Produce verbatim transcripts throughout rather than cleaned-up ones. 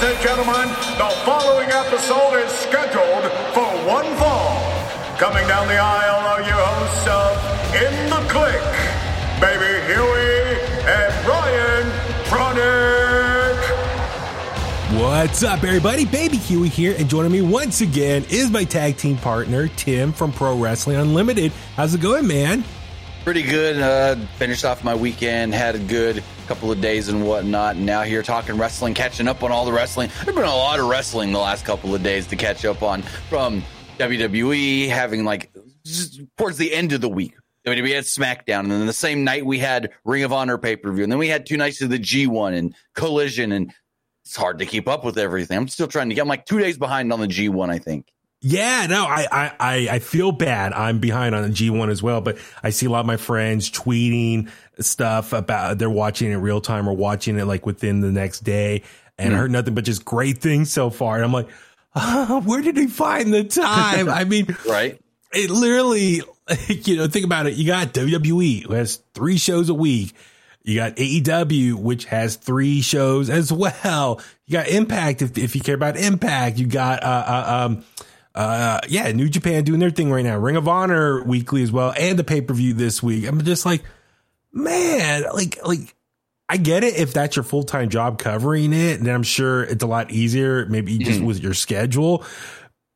Ladies and gentlemen, the following episode is scheduled for one fall. Coming down the aisle are your hosts of In the Click, Baby Huey and Ryan Tronic. What's up, everybody? Baby Huey here, and joining me once again is my tag team partner, Tim from Pro Wrestling Unlimited. How's it going, man? Pretty good. Uh, finished off my weekend, had a good couple of days and whatnot, and now here talking wrestling, catching up on all the wrestling. There's been a lot of wrestling the last couple of days to catch up on from W W E, having like just towards the end of the week. W W E had SmackDown, and then the same night we had Ring of Honor pay-per-view, and then we had two nights of the G one and Collision, and it's hard to keep up with everything. I'm still trying to get, I'm like two days behind on the G one, I think. Yeah, no, I, I, I feel bad. I'm behind on G one as well, but I see a lot of my friends tweeting stuff about they're watching it in real time or watching it like within the next day, and mm-hmm. I heard nothing but just great things so far. And I'm like, oh, where did he find the time? I mean, right? It literally, you know, think about it. You got W W E, who has three shows a week. You got A E W, which has three shows as well. You got Impact, if if you care about Impact. You got uh, uh um. Uh, yeah, New Japan doing their thing right now. Ring of Honor weekly as well, and the pay-per-view this week. I'm just like, man, like, like I get it if that's your full-time job covering it, and I'm sure it's a lot easier, maybe just with your schedule.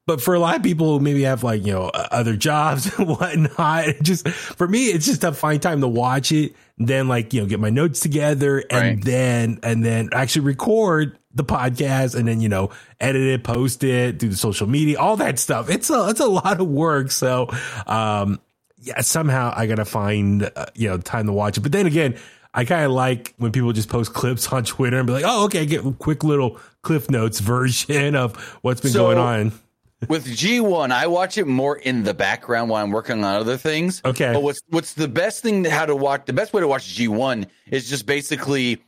But for a lot of people who maybe have like, you know, other jobs and whatnot, just for me, it's just tough to find time to watch it, then like, you know, get my notes together and right. then, and then actually record the podcast, and then, you know, edit it, post it, do the social media, all that stuff. It's a, it's a lot of work. So, um, yeah, somehow I got to find, uh, you know, time to watch it. But then again, I kind of like when people just post clips on Twitter and be like, oh, okay, get a quick little Cliff Notes version of what's been so, going on. With G one, I watch it more in the background while I'm working on other things. Okay. But what's, what's the best thing to how to watch, the best way to watch G one is just basically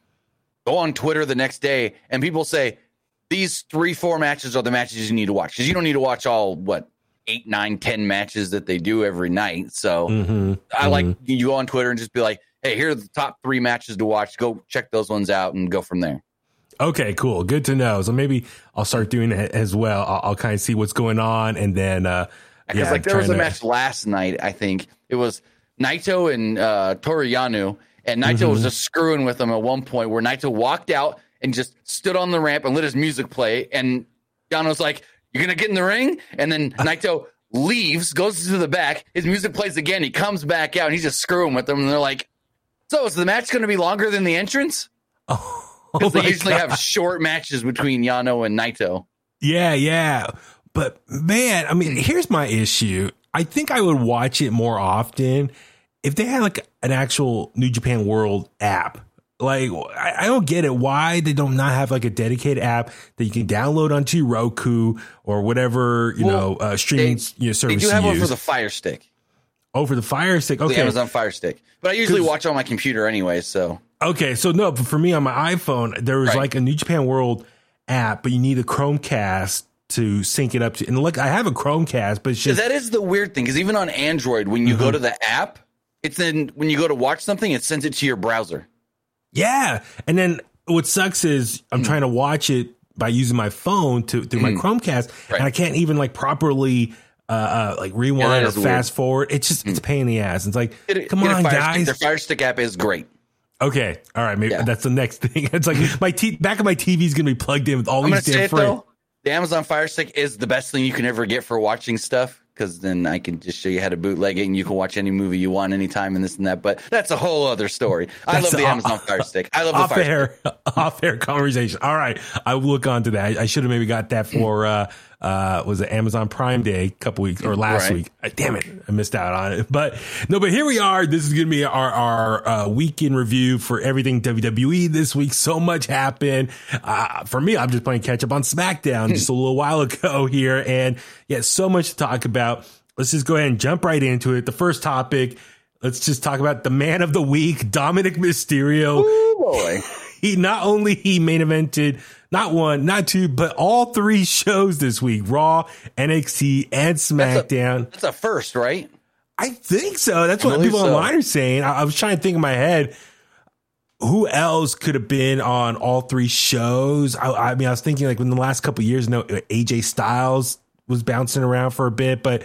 go on Twitter the next day and people say these three, four matches are the matches you need to watch, because you don't need to watch all what eight, nine, ten matches that they do every night. So mm-hmm. I like mm-hmm. you go on Twitter and just be like, hey, here are the top three matches to watch. Go check those ones out and go from there. Okay, cool. Good to know. So maybe I'll start doing it as well. I'll, I'll kind of see what's going on. And then, uh, because yeah, like there was a to... match last night, I think it was Naito and uh, Toriyano. And Naito mm-hmm. was just screwing with him at one point where Naito walked out and just stood on the ramp and let his music play. And Yano's like, you're going to get in the ring? And then Naito leaves, goes to the back. His music plays again. He comes back out and he's just screwing with them. And they're like, so is the match going to be longer than the entrance? Oh, because oh they usually God. have short matches between Yano and Naito. Yeah, yeah. But man, I mean, here's my issue. I think I would watch it more often if they had like an actual New Japan World app. Like, I don't get it why they don't not have like a dedicated app that you can download onto Roku or whatever, you well, know, uh, streaming they, you know, service. They do have one for the Fire Stick. Oh, for the Fire Stick. Okay. The Amazon Fire Stick. But I usually watch on my computer anyway, so. Okay, so no, but for me on my iPhone, there was right. like a New Japan World app, but you need a Chromecast to sync it up to. And look, I have a Chromecast, but it's just. That is the weird thing, because even on Android, when you mm-hmm. go to the app, it's in, when you go to watch something, it sends it to your browser. Yeah. And then what sucks is I'm mm. trying to watch it by using my phone to through mm. my Chromecast, right. and I can't even like properly uh, uh, like rewind yeah, or fast weird. forward. It's just, mm. it's a pain in the ass. It's like, it, come on, Fire guys. Stick. The Fire Stick app is great. Okay. All right. Maybe yeah. that's the next thing. It's like my t- back of my T V is going to be plugged in with all I'm these different. It, though, the Amazon Fire Stick is the best thing you can ever get for watching stuff. Because then I can just show you how to bootleg it, and you can watch any movie you want, anytime, and this and that. But that's a whole other story. I that's love the Amazon off, Fire Stick. I love the Fire air, Stick. Off air conversation. All right, I will look onto that. I, I should have maybe got that for uh, uh, was it Amazon Prime Day a couple weeks or last right. week. Uh, damn it, I missed out on it. But no, but here we are. This is going to be our our uh, weekend review for everything W W E this week. So much happened. Uh, for me, I'm just playing catch up on SmackDown just a little while ago here, and yeah, so much to talk about. Let's just go ahead and jump right into it. The first topic, let's just talk about the man of the week, Dominik Mysterio. Ooh, boy. He not only he main evented not one, not two, but all three shows this week, Raw, N X T, and SmackDown. That's a, that's a first, right? I think so. That's I what people so. online are saying. I, I was trying to think in my head. who else could have been on all three shows? I, I mean, I was thinking like in the last couple of years, no, A J Styles was bouncing around for a bit, but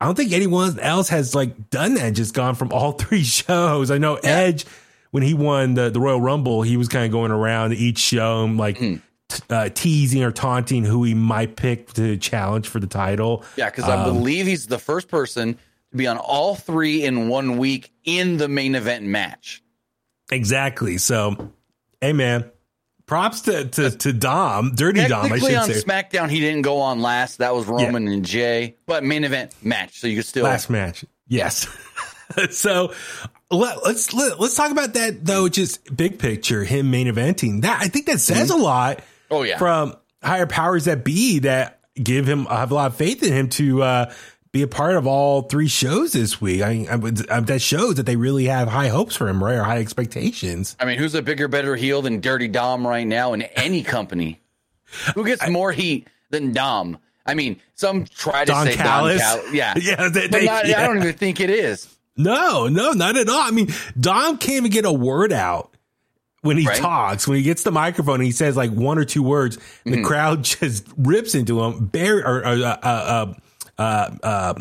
I don't think anyone else has like done that. Just gone from all three shows. I know yeah. Edge, when he won the, the Royal Rumble, he was kind of going around each show, like mm. t- uh, teasing or taunting who he might pick to challenge for the title. Yeah, because um, I believe he's the first person to be on all three in one week in the main event match. Exactly. So, hey, man, props to to, to Dom, Dirty Dom, I should say. On SmackDown, he didn't go on last. That was Roman yeah. and Jay. But main event match, so you could still... Last match, yes. So, let, let's let, let's talk about that, though, just big picture, him main eventing. That I think that says mm-hmm. a lot oh, yeah. from higher powers that be that give him, I have a lot of faith in him to uh, be a part of all three shows this week. I, I, I that shows that they really have high hopes for him, right? Or high expectations. I mean, who's a bigger, better heel than Dirty Dom right now in any company? Who gets I, more heat than Dom? I mean, some try to Don say Callis. Don Callis. Yeah. yeah, they, they, not, yeah. I don't even think it is. No, no, not at all. I mean, Dom can't even get a word out when he right? talks, when he gets the microphone and he says like one or two words, and mm-hmm. the crowd just rips into him, bury, or, or uh, uh, uh, uh,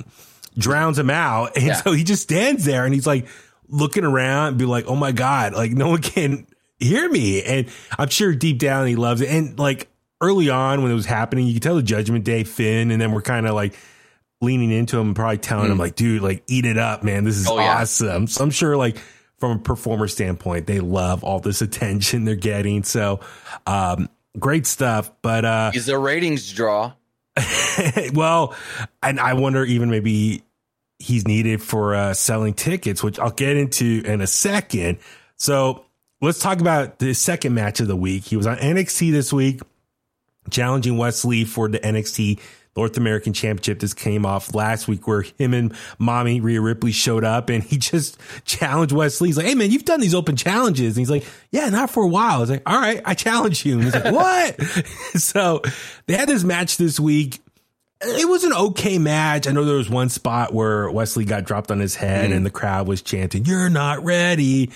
drowns him out. And yeah. so he just stands there and he's like looking around and be like, oh my God, like no one can hear me. And I'm sure deep down he loves it. And like early on when it was happening, you could tell the Judgment Day Finn, and then we're kind of like leaning into him and probably telling mm. him like, dude, like eat it up, man. This is oh, yeah. awesome. So I'm sure like from a performer standpoint, they love all this attention they're getting. So, um, great stuff, but, uh, is there ratings draw? Well, and I wonder even maybe he's needed for, uh, selling tickets, which I'll get into in a second. So let's talk about the second match of the week. He was on N X T this week, challenging Wesley for the N X T North American Championship. This came off last week where him and mommy Rhea Ripley showed up and he just challenged Wesley. He's like, hey man, you've done these open challenges. And he's like, yeah, not for a while. I was like, all right, I challenge you. And he's like, what? So they had this match this week. It was an okay match. I know there was one spot where Wesley got dropped on his head mm-hmm. and the crowd was chanting, you're not ready.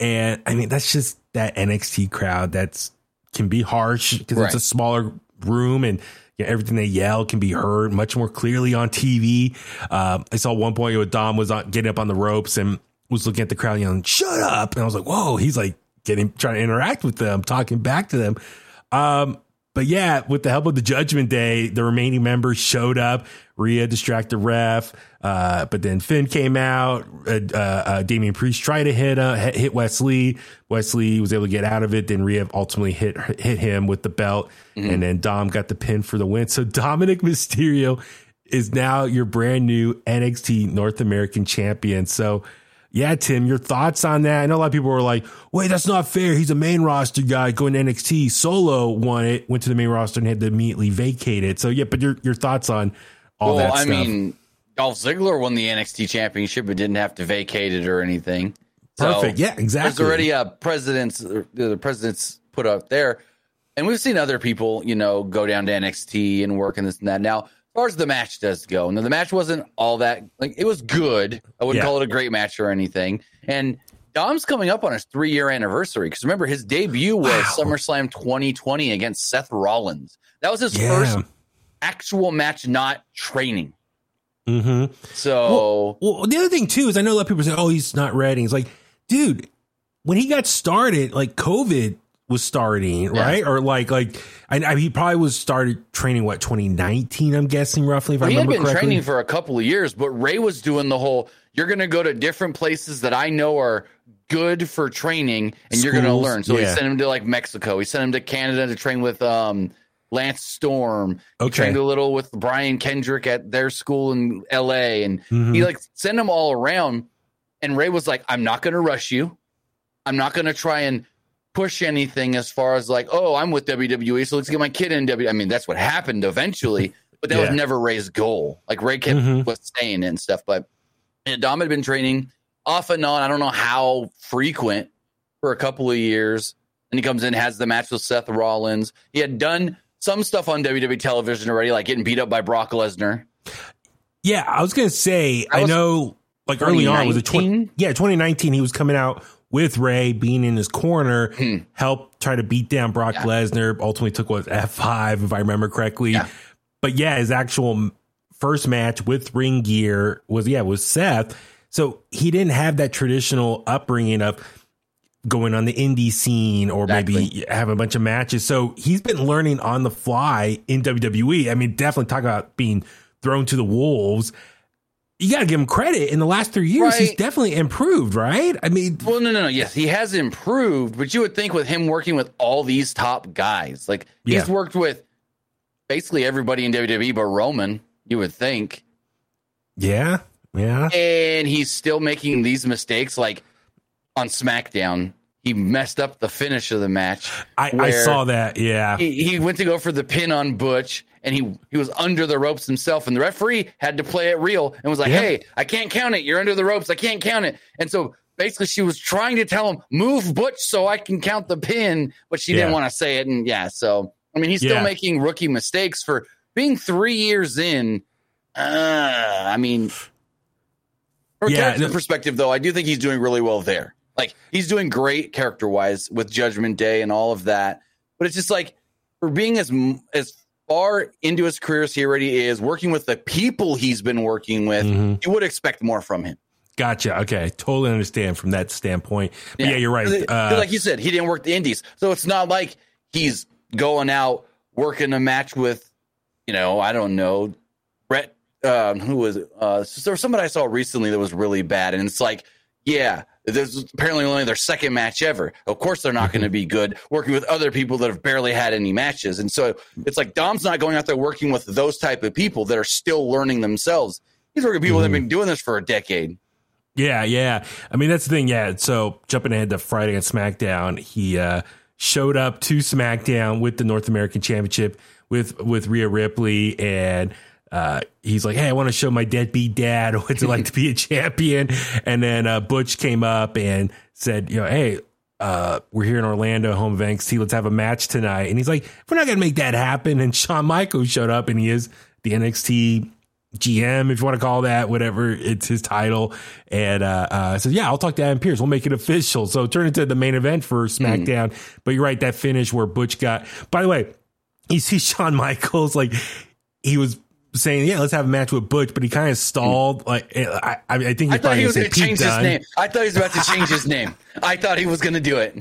And I mean, that's just that N X T crowd. That's can be harsh because right. it's a smaller room and yeah, everything they yell can be heard much more clearly on T V. Uh, I saw one point where Dom was on, getting up on the ropes and was looking at the crowd yelling, shut up. And I was like, whoa, he's like getting, trying to interact with them, talking back to them. Um, but yeah, with the help of the Judgment Day, the remaining members showed up. Rhea distracted the ref. Uh, but then Finn came out. Uh, uh, uh, Damian Priest tried to hit, uh, hit Wesley. Wesley was able to get out of it. Then Rhea ultimately hit, hit him with the belt. Mm-hmm. And then Dom got the pin for the win. So Dominik Mysterio is now your brand new N X T North American champion. So yeah, Tim, your thoughts on that? I know a lot of people were like, wait, that's not fair. He's a main roster guy going to N X T. Solo won it, went to the main roster, and had to immediately vacate it. So, yeah, but your your thoughts on all well, that stuff? Well, I mean, Dolph Ziggler won the N X T championship but didn't have to vacate it or anything. Perfect. So yeah, exactly. There's already a president's, the president's put up there. And we've seen other people, you know, go down to N X T and work and this and that. Now, as far as the match does go, and the match wasn't all that, like it was good. I wouldn't yeah. call it a great match or anything. And Dom's coming up on his three year anniversary because remember his debut was wow. SummerSlam twenty twenty against Seth Rollins. That was his yeah. first actual match, not training. Mm-hmm. So, well, well, the other thing too is I know a lot of people say, "Oh, he's not ready." It's like, dude, when he got started, like COVID was starting, right? Yeah. Or like, like I, I, he probably was started training, what, twenty nineteen, I'm guessing, roughly, if well, I remember correctly. He had been correctly. training for a couple of years, but Ray was doing the whole, you're going to go to different places that I know are good for training, and Schools, you're going to learn. So yeah. he sent him to, like, Mexico. He sent him to Canada to train with um, Lance Storm. He okay. trained a little with Brian Kendrick at their school in L A, and mm-hmm. he, like, sent him all around, and Ray was like, I'm not going to rush you. I'm not going to try and push anything as far as like, oh, I'm with W W E, so let's get my kid in W W E. I mean, that's what happened eventually, but that yeah. was never Ray's goal. Like Ray kept mm-hmm. was staying and stuff, but and Dom had been training off and on. I don't know how frequent for a couple of years. And he comes in, has the match with Seth Rollins. He had done some stuff on W W E television already, like getting beat up by Brock Lesnar. Yeah. I was going to say, I, I know like early on was a twenty, yeah, twenty nineteen, he was coming out with Rey being in his corner, hmm. helped try to beat down Brock yeah. Lesnar, ultimately took what, F five, if I remember correctly. Yeah. But yeah, his actual first match with ring gear was, yeah, was Seth. So he didn't have that traditional upbringing of going on the indie scene or exactly. maybe have a bunch of matches. So he's been learning on the fly in W W E. I mean, definitely talk about being thrown to the wolves. You got to give him credit. In the last three years, right. he's definitely improved, right? I mean, well, no, no, no. Yes, he has improved, but you would think with him working with all these top guys, like yeah. he's worked with basically everybody in W W E, but Roman, you would think. Yeah. Yeah. And he's still making these mistakes. Like on SmackDown, he messed up the finish of the match. I, I saw that. Yeah. He, he went to go for the pin on Butch. And he, he was under the ropes himself, and the referee had to play it real and was like, yeah. hey, I can't count it. You're under the ropes. I can't count it. And so basically she was trying to tell him, move Butch so I can count the pin, but she yeah. didn't want to say it. And yeah, so, I mean, he's yeah. still making rookie mistakes for being three years in. Uh, I mean, from a yeah, character no. perspective, though, I do think he's doing really well there. Like, he's doing great character-wise with Judgment Day and all of that. But it's just like, for being as as far into his career as he already is, working with the people he's been working with, mm-hmm. you would expect more from him. Gotcha. Okay. Totally understand from that standpoint. But yeah. yeah, you're right. Uh, like you said, he didn't work the indies. So it's not like he's going out, working a match with, you know, I don't know, Brett, uh, who was, uh, there was somebody I saw recently that was really bad. And it's like, yeah, there's apparently only their second match ever. Of course, they're not going to be good working with other people that have barely had any matches. And so it's like Dom's not going out there working with those type of people that are still learning themselves. These are people mm. that have been doing this for a decade. Yeah, yeah. I mean, that's the thing. Yeah. So jumping ahead to Friday Night SmackDown, he uh, showed up to SmackDown with the North American Championship with with Rhea Ripley, and Uh, he's like, hey, I want to show my deadbeat dad what's it like to be a champion. And then uh, Butch came up and said, you know, hey, uh, we're here in Orlando, home of N X T. Let's have a match tonight. And he's like, we're not going to make that happen. And Shawn Michaels showed up, and he is the N X T G M, if you want to call that, whatever, it's his title. And uh, uh, said, yeah, I'll talk to Adam Pearce. We'll make it official. So it turned into the main event for SmackDown. Mm. But you're right, that finish where Butch got, by the way, you see Shawn Michaels, like he was saying, yeah, let's have a match with Butch, but he kind of stalled. Like, I, I think he, I he was going to change Pete his name. I thought he was about to change his name. I thought he was going to do it.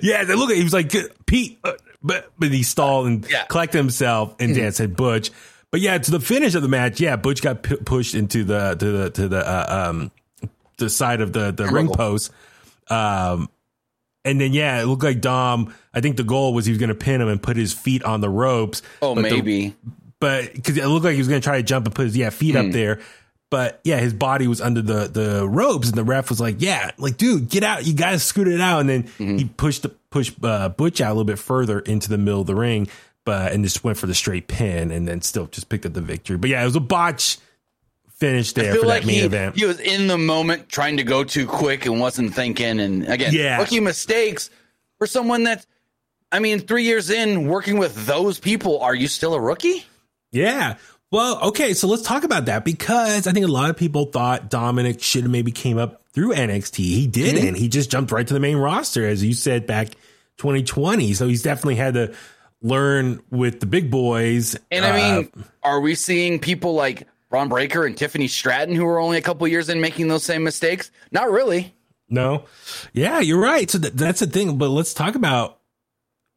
Yeah, they look at, he was like Pete, uh, but but he stalled and yeah. collected himself, and Dan said Butch. But yeah, to the finish of the match, yeah, Butch got p- pushed into the to the to the uh, um the side of the the ring post. Um, and then yeah, it looked like Dom. I think the goal was he was going to pin him and put his feet on the ropes. Oh, maybe. The, But because it looked like he was going to try to jump and put his yeah feet mm. up there. But yeah, his body was under the, the ropes, and the ref was like, yeah, like, dude, get out. You got to scoot it out. And then mm-hmm. he pushed the push uh, Butch out a little bit further into the middle of the ring, but and just went for the straight pin, and then still just picked up the victory. But yeah, it was a botch finish there for like that main he, event. He was in the moment trying to go too quick and wasn't thinking. And again, yeah. rookie mistakes for someone that's, I mean, three years in working with those people. Are you still a rookie? Yeah. Well, okay. So let's talk about that, because I think a lot of people thought Dominik should have maybe came up through N X T. He didn't. Mm-hmm. He just jumped right to the main roster, as you said, back twenty twenty. So he's definitely had to learn with the big boys. And I mean, uh, are we seeing people like Braun Breaker and Tiffany Stratton, who were only a couple years in, making those same mistakes? Not really. No. Yeah, you're right. So th- that's the thing. But let's talk about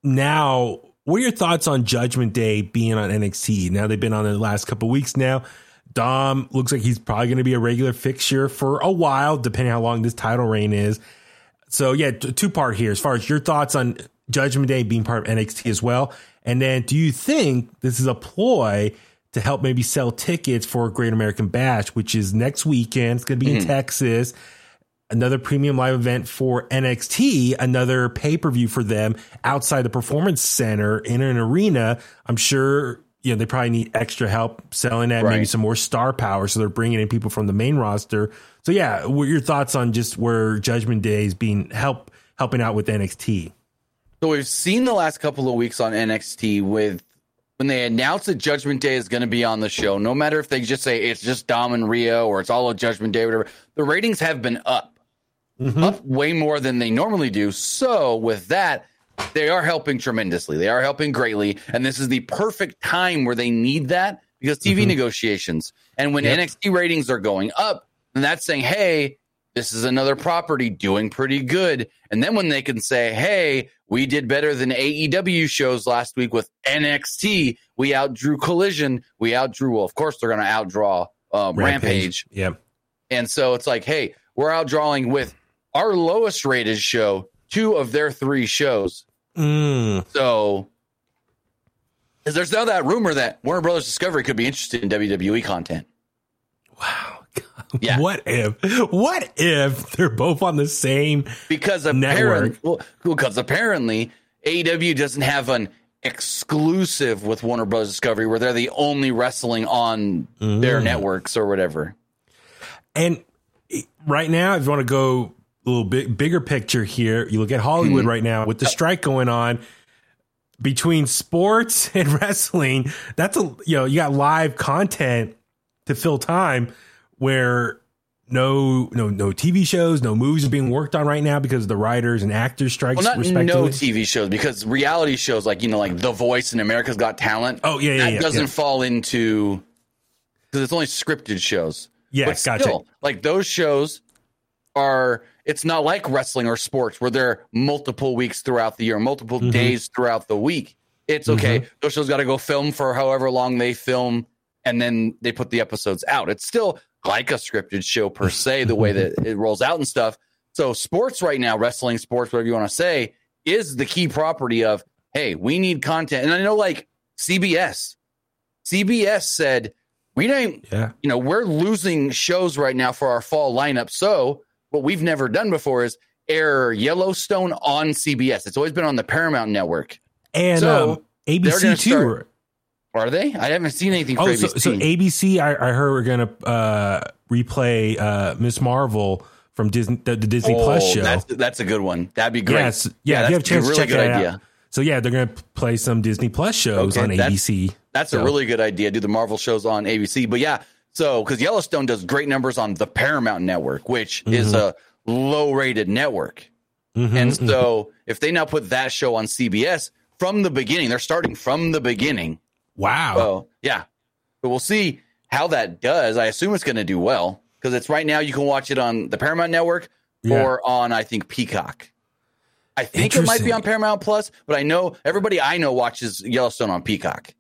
now. What are your thoughts on Judgment Day being on N X T? Now they've been on the last couple of weeks now. Dom looks like he's probably going to be a regular fixture for a while, depending how long this title reign is. So yeah, t- two part here as far as your thoughts on Judgment Day being part of N X T as well. And then do you think this is a ploy to help maybe sell tickets for Great American Bash, which is next weekend? It's going to be mm. in Texas. Another premium live event for N X T, another pay-per-view for them outside the Performance Center in an arena. I'm sure, you know, they probably need extra help selling that, right. maybe some more star power. So they're bringing in people from the main roster. So yeah, what are your thoughts on just where Judgment Day is being help helping out with N X T? So we've seen the last couple of weeks on N X T with when they announce that Judgment Day is going to be on the show, no matter if they just say it's just Dom and Rio or it's all of Judgment Day, whatever, the ratings have been up. mm-hmm. up way more than they normally do. So with that, they are helping tremendously. They are helping greatly. And this is the perfect time where they need that because T V mm-hmm. negotiations. And when yep. N X T ratings are going up, and that's saying, hey, this is another property doing pretty good. And then when they can say, hey, we did better than A E W shows last week with N X T. We outdrew Collision. We outdrew, well, of course, they're going to outdraw uh, Rampage. Rampage. Yeah. And so it's like, hey, we're outdrawing with our lowest rated show, two of their three shows. Mm. So there's now that rumor that Warner Brothers Discovery could be interested in W W E content. Wow. Yeah. What if, what if they're both on the same because apparently, well, because apparently A E W doesn't have an exclusive with Warner Bros. Discovery where they're the only wrestling on mm. their networks or whatever. And right now, if you want to go a little bit bigger picture here, you look at Hollywood mm. right now with the strike going on between sports and wrestling. That's a, you know, you got live content to fill time. Where no, no, no T V shows, no movies are being worked on right now because of the writers and actors strikes. Well, not no T V shows because reality shows like, you know, like The Voice and America's Got Talent. Oh yeah, yeah, that yeah, doesn't yeah. fall into because it's only scripted shows. Yeah, but gotcha. Still, like those shows are. It's not like wrestling or sports where they're multiple weeks throughout the year, multiple mm-hmm. days throughout the week. It's okay. Mm-hmm. Those shows got to go film for however long they film, and then they put the episodes out. It's still. Like a scripted show per se, the way that it rolls out and stuff. So sports right now, wrestling, sports, whatever you want to say, is the key property of, hey, we need content. And I know like C B S, C B S said, we don't, yeah. you know, we're losing shows right now for our fall lineup. So what we've never done before is air Yellowstone on C B S. It's always been on the Paramount Network. And so um, A B C too, start- Are they? I haven't seen anything for oh, so, A B C. So A B C, I, I heard we're going to uh, replay uh, Miss Marvel from Disney, the, the Disney oh, Plus show. That's, that's a good one. That'd be great. Yes, yeah, yeah, if you have a chance really to check that out. So yeah, they're going to play some Disney Plus shows okay, on A B C. That's, that's so. a really good idea. Do the Marvel shows on A B C. But yeah, so because Yellowstone does great numbers on the Paramount Network, which mm-hmm. is a low-rated network. Mm-hmm, and so mm-hmm. if they now put that show on C B S from the beginning, they're starting from the beginning. Wow. So, yeah. But we'll see how that does. I assume it's going to do well because it's right now you can watch it on the Paramount Network yeah. or on, I think, Peacock. I think it might be on Paramount Plus, but I know everybody I know watches Yellowstone on Peacock.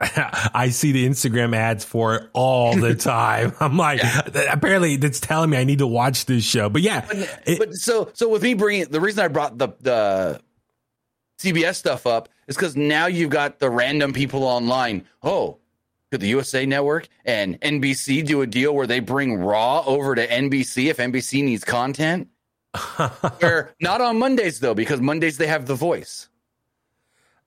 I see the Instagram ads for it all the time. I'm like, yeah. apparently that's telling me I need to watch this show. But yeah. But, it, but so so with me bringing the reason I brought the the C B S stuff up is because now you've got the random people online. Oh, could the U S A Network and N B C do a deal where they bring Raw over to N B C if N B C needs content? Or not on Mondays, though, because Mondays they have The Voice.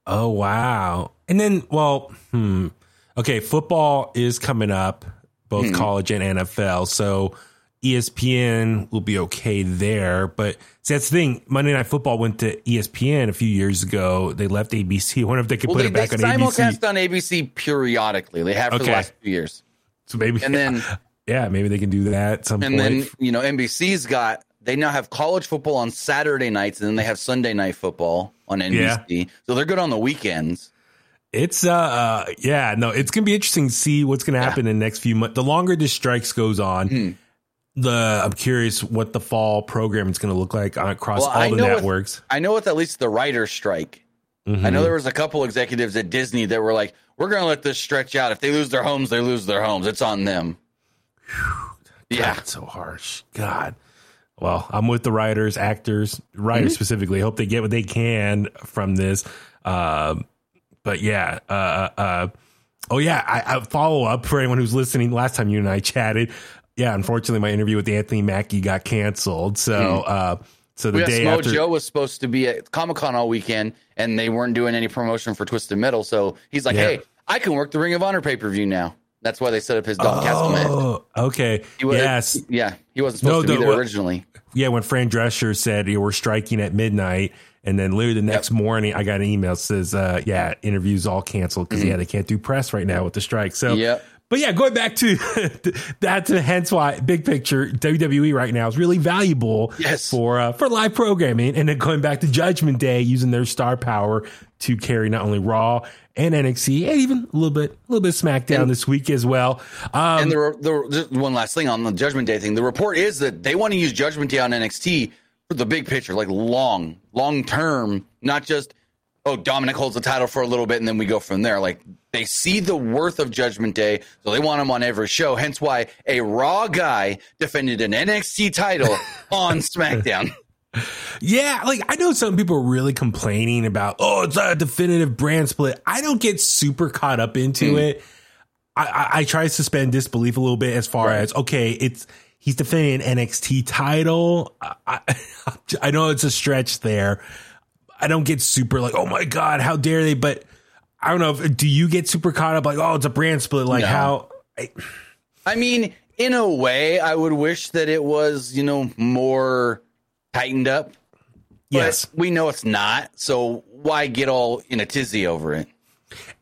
Oh, wow. And then, well, hmm. Okay, football is coming up, both hmm. college and N F L. So E S P N will be okay there, but see, that's the thing. Monday Night Football went to E S P N a few years ago. They left A B C. I wonder if they could well, put they, it back on A B C. They simulcast on A B C periodically. They have for okay. the last few years. So maybe, and then yeah, maybe they can do that at some and point. And then you know, N B C's got they now have college football on Saturday nights, and then they have Sunday Night Football on N B C. Yeah. So they're good on the weekends. It's uh, uh yeah no, it's gonna be interesting to see what's gonna happen yeah. in the next few months. The longer the strikes goes on. Mm. The I'm curious what the fall program is going to look like across well, all I the networks. With, I know with at least the writer's strike. Mm-hmm. I know there was a couple executives at Disney that were like, we're going to let this stretch out. If they lose their homes, they lose their homes. It's on them. God, yeah. It's so harsh. God. Well, I'm with the writers, actors, writers mm-hmm. specifically. Hope they get what they can from this. Uh, but yeah. Uh, uh, oh, yeah. I, I follow up for anyone who's listening. Last time you and I chatted. Yeah, unfortunately, my interview with Anthony Mackie got canceled. So, uh, so the well, day Smo after, Joe was supposed to be at Comic Con all weekend, and they weren't doing any promotion for Twisted Metal. So he's like, yeah. "Hey, I can work the Ring of Honor pay per view now." That's why they set up his Don oh, Castleman. Oh, okay. He was, yes, yeah, he wasn't supposed no, to be the, there originally. Yeah, when Fran Drescher said you were striking at midnight, and then literally the next yep. morning, I got an email that says, uh, "Yeah, interviews all canceled because mm-hmm. yeah, they can't do press right now with the strike." So, yeah. But yeah, going back to that's hence why big picture W W E right now is really valuable yes. for uh, for live programming. And then going back to Judgment Day, using their star power to carry not only Raw and N X T, and even a little bit, a little bit of SmackDown and, this week as well. Um, and the, the one last thing on the Judgment Day thing, the report is that they want to use Judgment Day on N X T for the big picture, like long, long term, not just oh, Dominik holds the title for a little bit and then we go from there. Like they see the worth of Judgment Day, so they want him on every show. Hence why a Raw guy defended an N X T title on SmackDown. Yeah, like I know some people are really complaining about, oh, it's a definitive brand split. I don't get super caught up into mm. it. I, I, I try to suspend disbelief a little bit as far right. as, okay, it's he's defending an N X T title. I, I, I know it's a stretch there. I don't get super like, oh, my God, how dare they? But I don't know. If, do you get super caught up like, oh, it's a brand split? Like no. how? I, I mean, in a way, I would wish that it was, you know, more tightened up. Yes, but we know it's not. So why get all in a tizzy over it?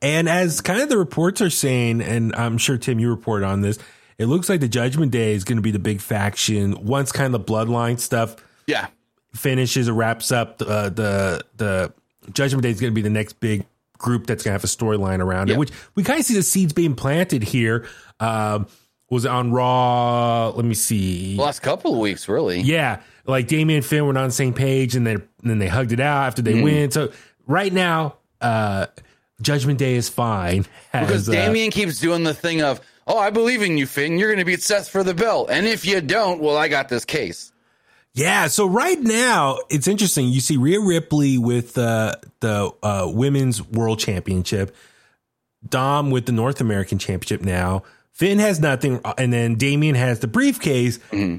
And as kind of the reports are saying, and I'm sure, Tim, you report on this. It looks like the Judgment Day is going to be the big faction once kind of the bloodline stuff. Yeah. Finishes or wraps up uh, the the Judgment Day is going to be the next big group that's going to have a storyline around yep. it, which we kind of see the seeds being planted here. Um, was it on Raw? Let me see. Last couple of weeks, really. Yeah. Like Damian and Finn were not on the same page, and then, and then they hugged it out after they mm. win. So right now, uh, Judgment Day is fine. As, because Damian uh, keeps doing the thing of, oh, I believe in you, Finn. You're going to beat Seth for the belt. And if you don't, well, I got this case. Yeah, so right now, it's interesting. You see Rhea Ripley with uh, the uh, Women's World Championship, Dom with the North American Championship now, Finn has nothing, and then Damian has the briefcase. Mm-hmm.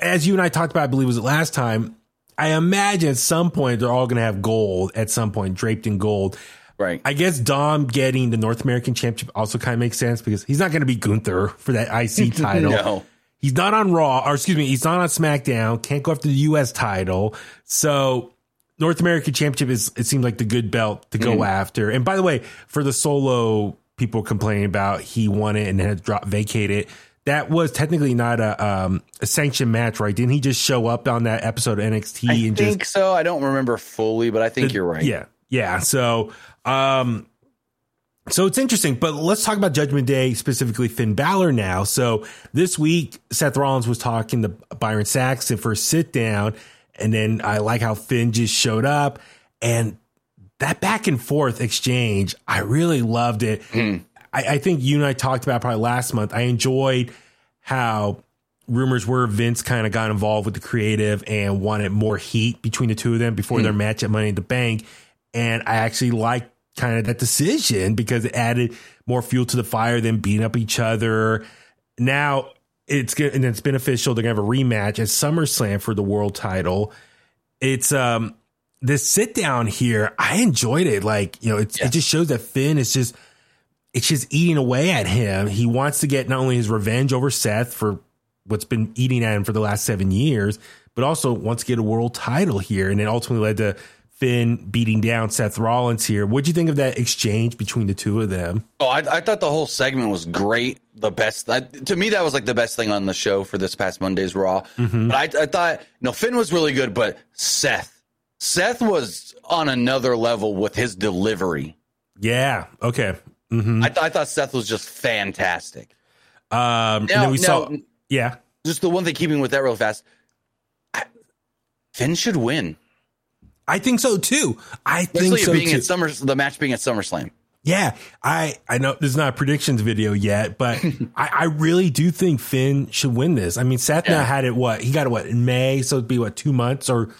As you and I talked about, I believe it was it last time, I imagine at some point they're all going to have gold at some point, draped in gold. Right. I guess Dom getting the North American Championship also kind of makes sense because he's not going to be Gunther for that I C title. No. He's not on Raw, or excuse me, he's not on SmackDown. Can't go after the U S title. So North American Championship is, it seems like, the good belt to go mm-hmm. after. And by the way, for the solo people complaining about he won it and had dropped, vacated, that was technically not a um, a sanctioned match, right? Didn't he just show up on that episode of N X T? I and think just, so. I don't remember fully, but I think the, you're right. Yeah, yeah. So, um, so it's interesting, but let's talk about Judgment Day, specifically Finn Balor now. So this week, Seth Rollins was talking to Byron Saxton for a sit down. And then I like how Finn just showed up and that back and forth exchange. I really loved it. Mm. I, I think you and I talked about it probably last month. I enjoyed how rumors were Vince kind of got involved with the creative and wanted more heat between the two of them before mm. their match at Money in the Bank. And I actually liked kind of that decision because it added more fuel to the fire than beating up each other. Now it's good. And it's been official. They're gonna have a rematch at SummerSlam for the world title. It's um, this sit down here. I enjoyed it. Like, you know, it's, yeah. it just shows that Finn is just, it's just eating away at him. He wants to get not only his revenge over Seth for what's been eating at him for the last seven years, but also wants to get a world title here. And it ultimately led to Finn beating down Seth Rollins here. What'd you think of that exchange between the two of them? Oh, I, I thought the whole segment was great. The best I, to me, that was like the best thing on the show for this past Monday's Raw. Mm-hmm. But I, I thought, no, Finn was really good, but Seth, Seth was on another level with his delivery. Yeah. Okay. Mm-hmm. I, th- I thought Seth was just fantastic. Um, now, and then we now, saw, yeah, just the one thing keeping with that real fast. I, Finn should win. I think so too. I Especially think so being too. At Summer, the match being at SummerSlam. Yeah, I, I know this is not a predictions video yet, but I, I really do think Finn should win this. I mean, Seth yeah. now had it what he got it what in May, so it'd be what two months or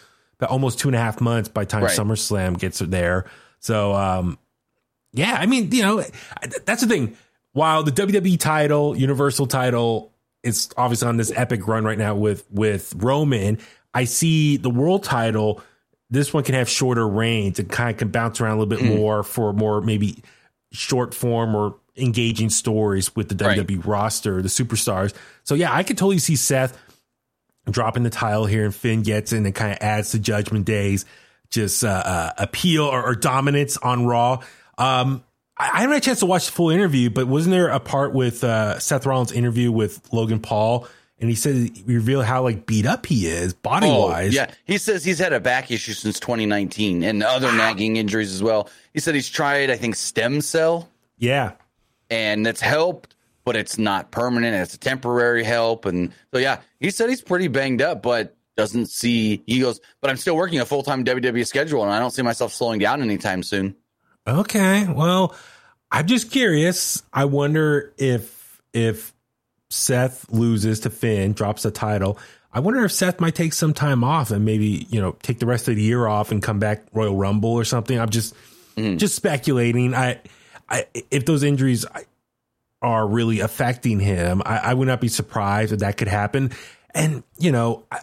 almost two and a half months by the time right. SummerSlam gets there. So, um, yeah, I mean, you know, that's the thing. While the W W E title, Universal title, is obviously on this epic run right now with with Roman, I see the world title. This one can have shorter reigns and kind of can bounce around a little bit mm. more for more maybe short form or engaging stories with the right. W W E roster, the superstars. So, yeah, I could totally see Seth dropping the title here and Finn gets in and kind of adds to Judgment Day's just uh, uh, appeal or, or dominance on Raw. Um, I haven't had a chance to watch the full interview, but wasn't there a part with uh, Seth Rollins' interview with Logan Paul, and he said he revealed how like beat up he is body oh, wise? Yeah, he says he's had a back issue since twenty nineteen and other ah. nagging injuries as well. He said he's tried, I think, stem cell. Yeah, and that's helped, but it's not permanent. It's a temporary help, and so yeah, he said he's pretty banged up, but doesn't see. He goes, but I'm still working a full time W W E schedule, and I don't see myself slowing down anytime soon. Okay, well, I'm just curious. I wonder if if Seth loses to Finn, drops the title. I wonder if Seth might take some time off and maybe, you know, take the rest of the year off and come back Royal Rumble or something. I'm just mm. just speculating. I, I if those injuries are really affecting him, I, I would not be surprised if that could happen. And you know, I,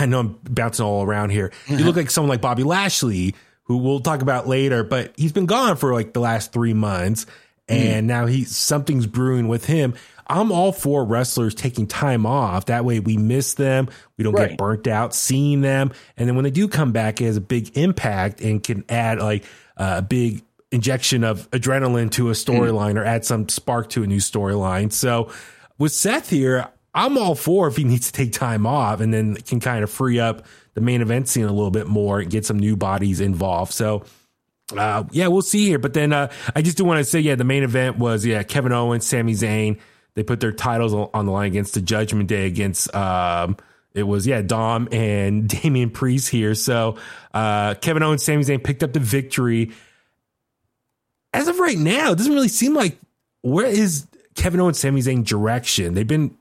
I know I'm bouncing all around here. You look like someone like Bobby Lashley, who we'll talk about later, but he's been gone for like the last three months and mm. now he something's brewing with him. I'm all for wrestlers taking time off. That way we miss them. We don't right. get burnt out seeing them. And then when they do come back, it has a big impact and can add like a big injection of adrenaline to a storyline mm. or add some spark to a new storyline. So with Seth here, I'm all for if he needs to take time off and then can kind of free up the main event scene a little bit more and get some new bodies involved. So, uh, yeah, we'll see here. But then uh, I just do want to say, yeah, the main event was, yeah, Kevin Owens, Sami Zayn. They put their titles on the line against the Judgment Day against, um, it was, yeah, Dom and Damian Priest here. So uh, Kevin Owens, Sami Zayn picked up the victory. As of right now, it doesn't really seem like, where is Kevin Owens, Sami Zayn direction? They've been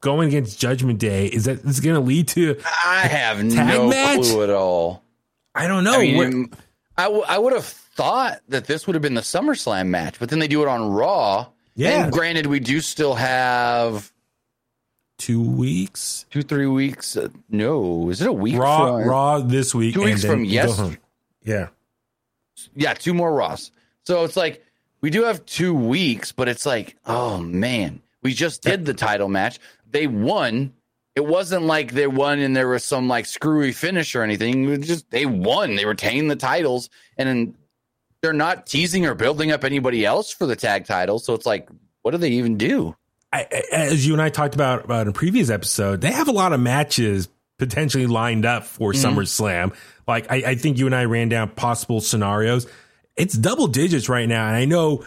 going against Judgment Day, is that it's going to lead to? I have no match? clue at all. I don't know. I, mean, I, w- I would have thought that this would have been the SummerSlam match, but then they do it on Raw. Yeah. And granted, we do still have two weeks, two three weeks. Uh, no, is it a week? Raw, from, Raw this week. Two weeks from yesterday. Yeah, yeah, two more Raws. So it's like we do have two weeks, but it's like, oh man, we just did the title match. They won. It wasn't like they won and there was some like screwy finish or anything. It was just they won. They retained the titles, and then they're not teasing or building up anybody else for the tag title. So it's like, what do they even do? I, as you and I talked about, about in a previous episode, they have a lot of matches potentially lined up for mm-hmm. SummerSlam. Like I, I think you and I ran down possible scenarios. It's double digits right now. And I know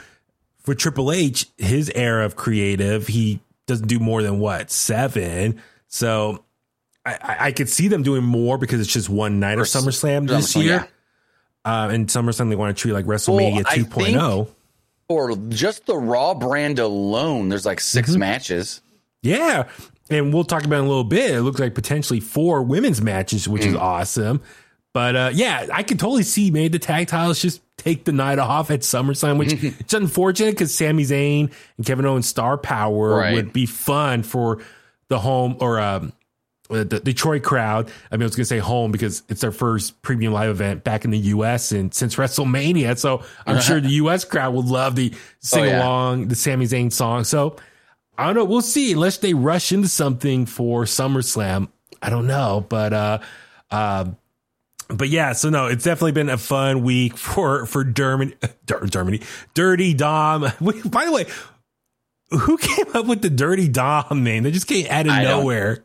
for Triple H, his era of creative, he doesn't do more than what, seven. So I, I could see them doing more because it's just one night or SummerSlam this SummerSlam, year. Yeah. Uh, and SummerSlam, they want to treat like WrestleMania well, two point oh. Or just the Raw brand alone, there's like six mm-hmm. matches. Yeah. And we'll talk about it in a little bit. It looks like potentially four women's matches, which mm. is awesome. But uh, yeah, I could totally see made the tag titles just take the night off at SummerSlam, which it's unfortunate because Sami Zayn and Kevin Owens' star power right. would be fun for the home or um, the Detroit crowd. I mean, I was going to say home because it's their first premium live event back in the U S and since WrestleMania. So I'm sure the U S crowd would love the sing along, oh, yeah. the Sami Zayn song. So I don't know. We'll see unless they rush into something for SummerSlam. I don't know. But, uh, uh, But yeah, so no, it's definitely been a fun week for for Germany, Germany, Dirty Dom. By the way, who came up with the Dirty Dom name? They just came out of I nowhere.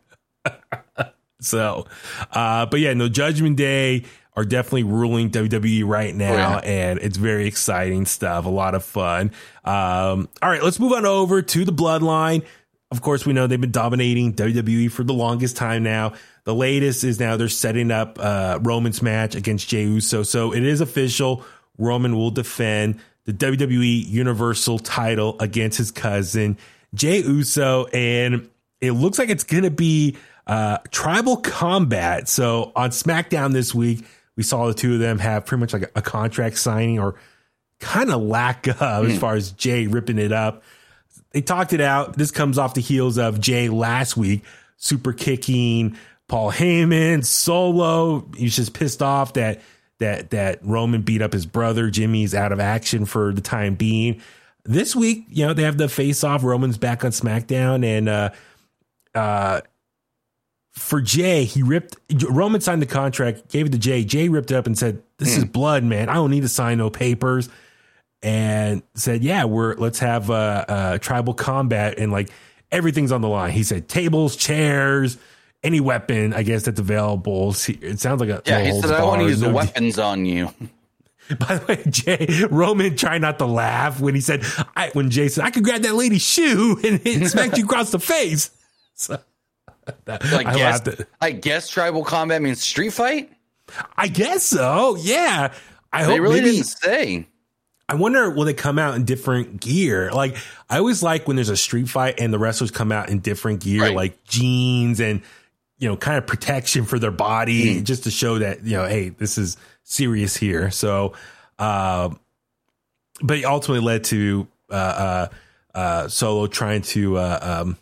so, uh, but yeah, no, Judgment Day are definitely ruling W W E right now, oh, yeah. and it's very exciting stuff. A lot of fun. Um, all right, let's move on over to the Bloodline. Of course, we know they've been dominating W W E for the longest time now. The latest is now they're setting up uh, Roman's match against Jey Uso. So it is official. Roman will defend the W W E Universal title against his cousin, Jey Uso. And it looks like it's going to be uh, tribal combat. So on SmackDown this week, we saw the two of them have pretty much like a contract signing or kind of lack of mm. as far as Jey ripping it up. They talked it out. This comes off the heels of Jey last week, super kicking Paul Heyman. Solo, he's just pissed off that that that Roman beat up his brother. Jimmy's out of action for the time being. This week, you know, they have the face off. Roman's back on SmackDown, and uh, uh, for Jey, he ripped. Roman signed the contract, gave it to Jey. Jey ripped it up and said, "This mm. is blood, man. I don't need to sign no papers." and said, yeah, we're let's have uh, uh, tribal combat, and like everything's on the line. He said tables, chairs, any weapon, I guess, that's available. It sounds like a yeah. He said, I want to use the weapons on you. By the way, Jay Roman tried not to laugh when he said, I, when Jay said, I could grab that lady's shoe and it smacked you across the face. So that, so I, I, guess, I guess tribal combat means street fight. I guess so. Yeah. I they hope really maybe, didn't say. I wonder, will they come out in different gear? Like, I always like when there's a street fight and the wrestlers come out in different gear, right. like jeans and, you know, kind of protection for their body, mm. just to show that, you know, hey, this is serious here. So, uh, but it ultimately led to uh, uh, uh, Solo trying to, uh, um,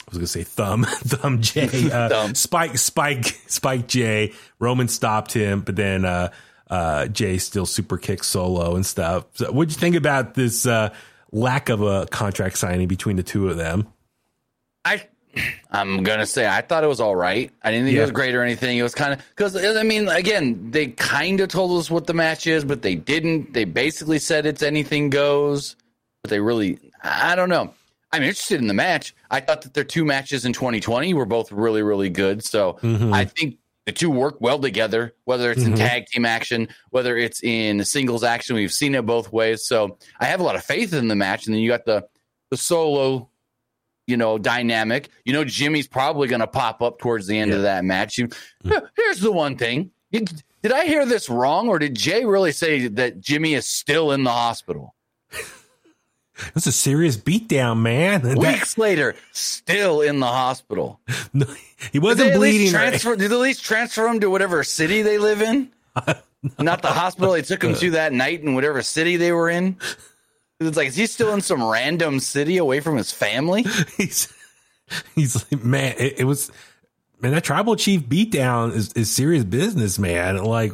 I was going to say thumb, thumb Jay, uh, thumb. Spike, Spike, Spike Jay. Roman stopped him, but then uh, uh, Jay still super kicks Solo and stuff. So what'd you think about this uh, lack of a contract signing between the two of them? I, I'm going to say I thought it was all right. I didn't think yeah. it was great or anything. It was kind of because, I mean, again, they kind of told us what the match is, but they didn't. They basically said it's anything goes, but they really, I don't know. I'm interested in the match. I thought that their two matches in twenty twenty were both really, really good. So mm-hmm. I think the two work well together, whether it's mm-hmm. in tag team action, whether it's in singles action. We've seen it both ways. So I have a lot of faith in the match. And then you got the, the Solo you know, dynamic. You know, Jimmy's probably going to pop up towards the end yeah. of that match. You, here's the one thing. Did, did I hear this wrong, or did Jay really say that Jimmy is still in the hospital? That's a serious beatdown, man. Weeks that, later, still in the hospital. No, he wasn't did bleeding. Transfer, right? Did they at least transfer him to whatever city they live in? Uh, no. Not the hospital they took him to that night in whatever city they were in? It's like, is he still in some random city away from his family? He's, he's like, man, it, it was, man, that tribal chief beatdown is, is serious business, man. Like,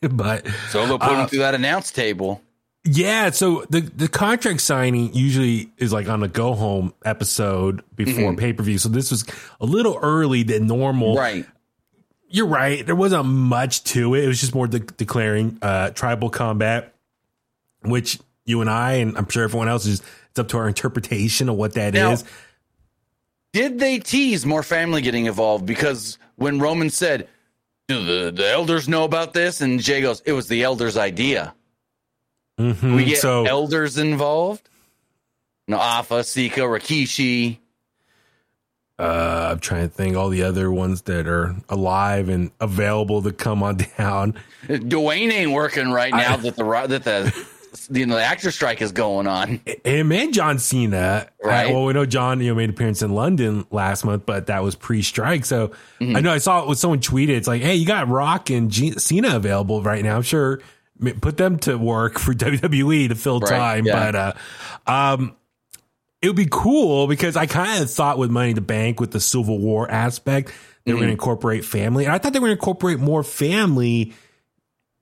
but Solo put uh, him through that announce table. Yeah, so the, the contract signing usually is like on a go home episode before mm-hmm. pay per view. So this was a little early than normal, right? You're right. There wasn't much to it. It was just more de- declaring uh, tribal combat, which you and I, and I'm sure everyone else, is it's up to our interpretation of what that now, is. Did they tease more family getting involved? Because when Roman said, "Do the, the elders know about this?" and Jay goes, "It was the elders' idea." Mm-hmm. We get so, elders involved. Naafa, Sika, Rikishi. Uh, I'm trying to think all the other ones that are alive and available to come on down. Dwayne ain't working right now I, that the that the you know the actor strike is going on. Him and John Cena, right? Uh, well, we know John you know made an appearance in London last month, but that was pre-strike. So mm-hmm. I know I saw it with someone tweeted. It's like, hey, you got Rock and G- Cena available right now. I'm sure. Put them to work for W W E to fill right, time. Yeah. But uh, um, it would be cool because I kind of thought with Money in the Bank, with the Civil War aspect, they mm-hmm. were going to incorporate family. And I thought they were going to incorporate more family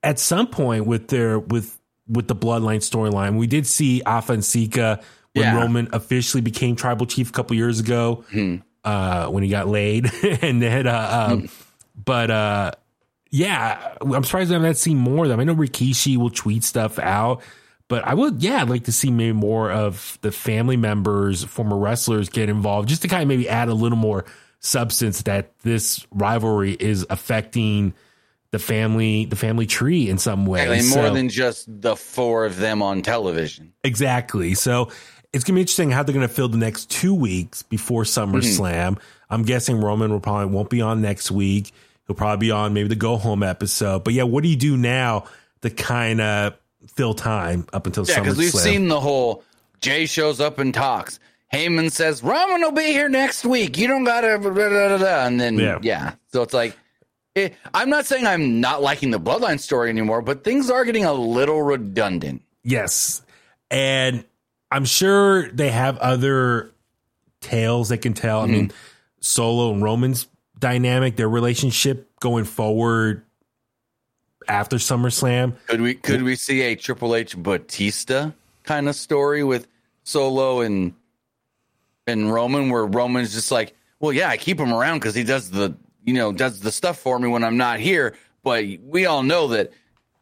at some point with their with with the Bloodline storyline. We did see Afa and Sika when yeah. Roman officially became tribal chief a couple years ago mm-hmm. uh, when he got laid. and then, uh, um, mm-hmm. But... Uh, Yeah, I'm surprised I haven't seen more of them. I know Rikishi will tweet stuff out, but I would, yeah, I'd like to see maybe more of the family members, former wrestlers get involved just to kind of maybe add a little more substance that this rivalry is affecting the family, the family tree in some way. I mean, more so, than just the four of them on television. Exactly. So it's going to be interesting how they're going to fill the next two weeks before SummerSlam. Mm-hmm. I'm guessing Roman will probably won't be on next week. He'll probably be on maybe the go home episode. But yeah, what do you do now to kind of fill time up until SummerSlam? Yeah, because we've seen the whole Jay shows up and talks. Heyman says, Roman will be here next week. You don't got to. Blah, blah, blah, blah. And then, yeah. yeah. So it's like, it, I'm not saying I'm not liking the Bloodline story anymore, but things are getting a little redundant. Yes. And I'm sure they have other tales they can tell. Mm-hmm. I mean, Solo and Roman's dynamic, their relationship going forward after SummerSlam. Could we could we see a Triple H Batista kind of story with Solo and and Roman, where Roman's just like, well, yeah, I keep him around because he does the you know does the stuff for me when I'm not here. But we all know that,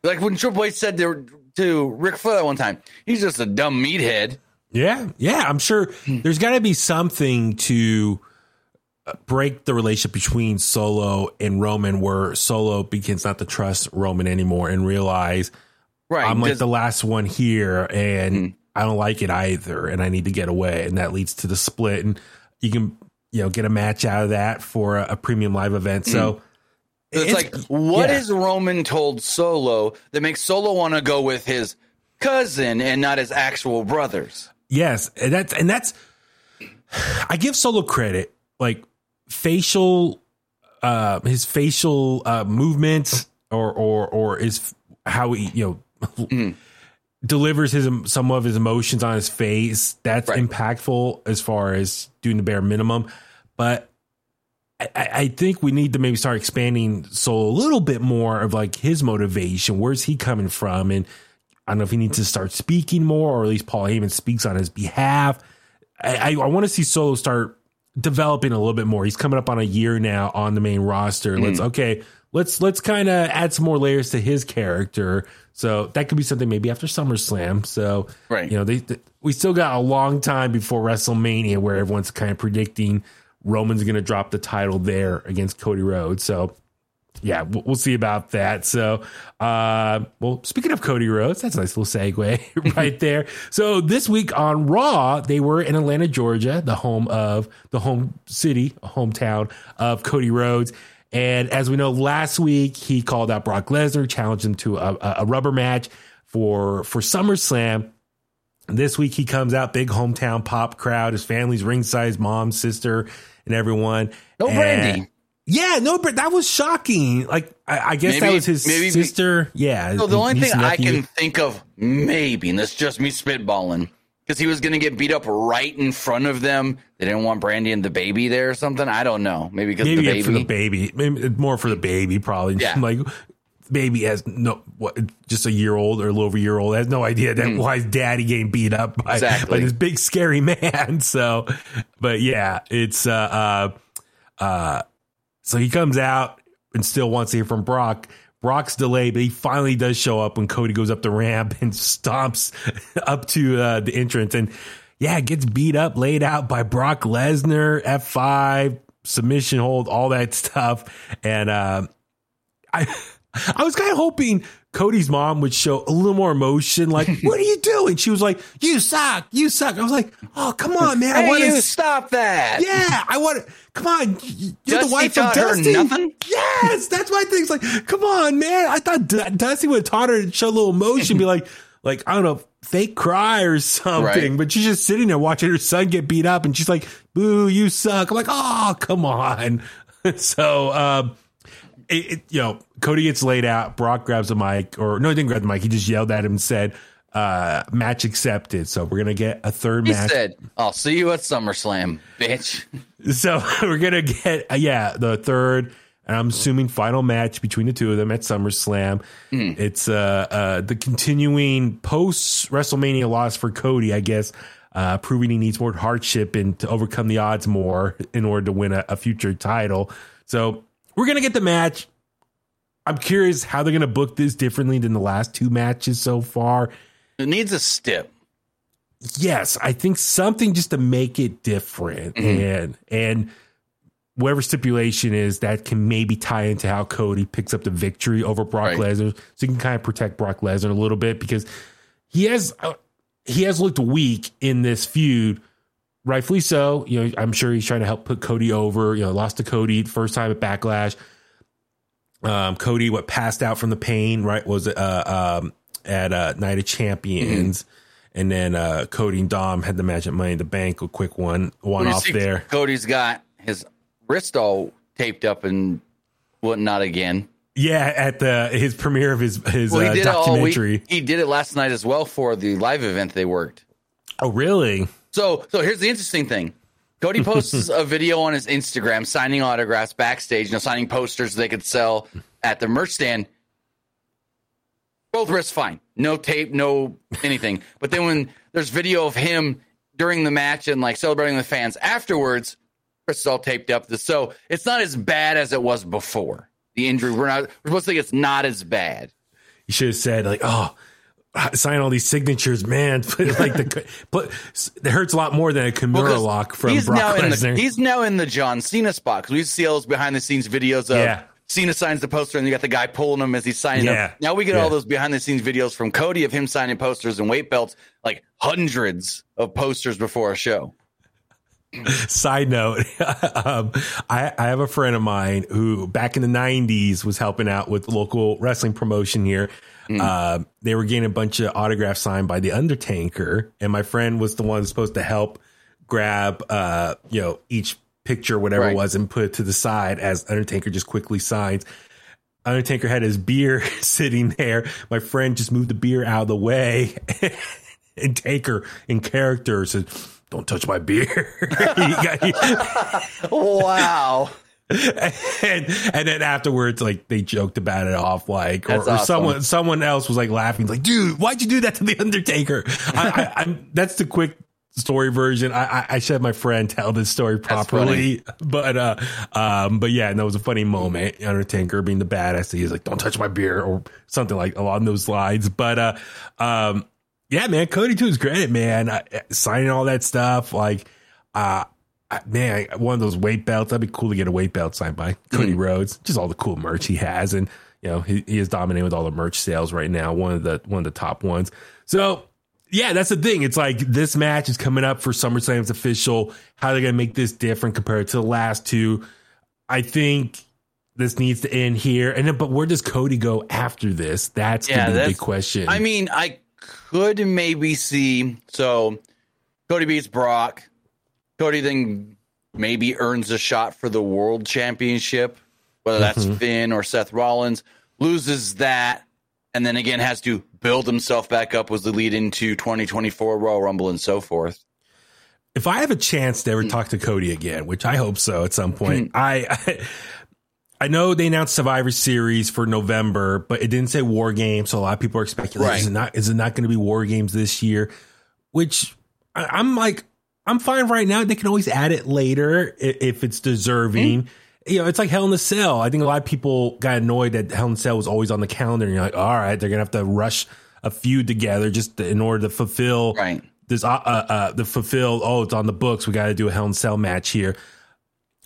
like when Triple H said there, to Ric Flair one time. He's just a dumb meathead. Yeah, yeah. I'm sure there's got to be something to break the relationship between Solo and Roman, where Solo begins not to trust Roman anymore and realize, right, I'm like the last one here, and mm. I don't like it either, and I need to get away, and that leads to the split, and you can, you know, get a match out of that for a, a premium live event. So mm. it's, it's like, what yeah. is Roman told Solo that makes Solo want to go with his cousin and not his actual brothers? Yes, and that's and that's I give Solo credit, like facial, uh, his facial uh, movements, or or or is how he, you know, mm. delivers his some of his emotions on his face. That's right. Impactful as far as doing the bare minimum. But I, I think we need to maybe start expanding Solo a little bit more of like his motivation. Where's he coming from? And I don't know if he needs to start speaking more, or at least Paul Heyman speaks on his behalf. I, I, I want to see Solo start developing a little bit more. He's coming up on a year now on the main roster. Mm. Let's okay. Let's let's kind of add some more layers to his character. So that could be something maybe after SummerSlam. So right. you know, they, they, we still got a long time before WrestleMania, where everyone's kind of predicting Roman's going to drop the title there against Cody Rhodes. So yeah, we'll, we'll see about that. So uh, well, speaking of Cody Rhodes, that's a nice little segue right there. So this week on Raw, they were in Atlanta, Georgia, the home of the home city, hometown of Cody Rhodes. And as we know, last week he called out Brock Lesnar, challenged him to a, a rubber match for for SummerSlam. This week he comes out, big hometown pop crowd, his family's ringside, his mom, sister, and everyone. No and, Brandy. Yeah, no, but that was shocking. Like, I, I guess maybe, that was his maybe, sister. Yeah. No, the only thing nephew. I can think of, maybe, and that's just me spitballing, because he was going to get beat up right in front of them. They didn't want Brandy and the baby there or something. I don't know. Maybe because maybe the baby. for the baby. Maybe more for the baby, probably. Yeah. Like, baby has no, what, just a year old or a little over a year old, has no idea that mm. why is daddy getting beat up by, exactly. by this big scary man. So, but yeah, it's, uh, uh, uh so he comes out and still wants to hear from Brock. Brock's delayed, but he finally does show up when Cody goes up the ramp and stomps up to uh, the entrance. And, yeah, gets beat up, laid out by Brock Lesnar, F five, submission hold, all that stuff. And uh, I I was kind of hoping Cody's mom would show a little more emotion, like, what are you doing? She was like, you suck, you suck. I was like, oh, come on, man. I hey, want to stop that. Yeah, I want to. Come on, you're Dusty the wife of Dusty. Nothing? Yes, that's my thing. It's like, come on, man. I thought D- Dusty would have taught her to show a little emotion, be like, like, I don't know, fake cry or something. Right. But she's just sitting there watching her son get beat up, and she's like, boo, you suck. I'm like, oh, come on. So, um, it, it, you know, Cody gets laid out. Brock grabs the mic, or no, he didn't grab the mic. He just yelled at him and said, uh, match accepted. So we're going to get a third he match. He said, I'll see you at SummerSlam, bitch. So we're going to get, uh, yeah, the third, and I'm assuming final match between the two of them at SummerSlam. Mm. It's uh, uh, the continuing post-WrestleMania loss for Cody, I guess, uh, proving he needs more hardship and to overcome the odds more in order to win a, a future title. So we're going to get the match. I'm curious how they're going to book this differently than the last two matches so far. It needs a stip. Yes, I think something just to make it different. Mm-hmm. And and whatever stipulation is, that can maybe tie into how Cody picks up the victory over Brock right. Lesnar. So you can kind of protect Brock Lesnar a little bit, because he has uh, he has looked weak in this feud. Rightfully so. You know, I'm sure he's trying to help put Cody over. You know, lost to Cody first time at Backlash. Um, Cody, what passed out from the pain, right? Was uh, um, at uh, Night of Champions. Mm-hmm. And then uh, Cody and Dom had the match at Money in the Bank, a quick one, one off there. Cody's got his wrist all taped up and whatnot again. Yeah, at the his premiere of his his well, he uh, documentary. He did it last night as well for the live event they worked. Oh, really? So, so here's the interesting thing. Cody posts a video on his Instagram signing autographs backstage, you know, signing posters they could sell at the merch stand. Both wrists fine. No tape, no anything. But then when there's video of him during the match and like celebrating the fans afterwards, wrists all taped up. So it's not as bad as it was before the injury. We're not we're supposed to think it's not as bad. You should have said like, oh, sign all these signatures, man. Like the but it hurts a lot more than a Kimura well, lock from he's Brock Lesnar. He's now in the John Cena spot. We see all those behind the scenes videos of yeah. Cena signs the poster, and you got the guy pulling him as he's signing. Yeah. Up. Now we get yeah. all those behind the scenes videos from Cody of him signing posters and weight belts, like hundreds of posters before a show. Side note, um, I, I have a friend of mine who back in the nineties was helping out with local wrestling promotion here. Mm. Uh, they were getting a bunch of autographs signed by The Undertaker. And my friend was the one supposed to help grab, uh, you know, each picture, whatever right. it was, and put it to the side as Undertaker just quickly signs. Undertaker had his beer sitting there. My friend just moved the beer out of the way and Taker in character said, "Don't touch my beer." he got, he, wow. And, and then afterwards, like they joked about it off, like, or, awesome. or someone, someone else was like laughing, like, "Dude, why'd you do that to The Undertaker?" I, I, I'm, that's the quick story version. I, I, I should have my friend tell this story properly, but, uh, um, but yeah, and that was a funny moment. Undertaker being the badass, he's like, "Don't touch my beer," or something like along those lines. But, uh, um, yeah, man, Cody to his credit, man, uh, signing all that stuff, like, uh, man, one of those weight belts. That'd be cool to get a weight belt signed by Cody mm. Rhodes. Just all the cool merch he has, and you know he, he is dominating with all the merch sales right now. One of the one of the top ones. So yeah, that's the thing. It's like this match is coming up for SummerSlam. It's official. How are they going to make this different compared to the last two? I think this needs to end here. And then, but where does Cody go after this? That's yeah, the big question. I mean, I. Could maybe see so Cody beats Brock. Cody then maybe earns a shot for the world championship, whether that's mm-hmm. Finn or Seth Rollins, loses that, and then again has to build himself back up, was the lead into twenty twenty-four Royal Rumble and so forth. If I have a chance to ever mm-hmm. talk to Cody again, which I hope so at some point, mm-hmm. I, I I know they announced Survivor Series for November, but it didn't say War Games, so a lot of people are speculating. Right. Is it not? Is it not going to be War Games this year? Which I, I'm like, I'm fine right now. They can always add it later if, if it's deserving. Mm. You know, it's like Hell in a Cell. I think a lot of people got annoyed that Hell in a Cell was always on the calendar, and you're like, all right, they're gonna have to rush a feud together just to, in order to fulfill right. this. Uh, uh, the fulfill. Oh, it's on the books. We got to do a Hell in a Cell match here.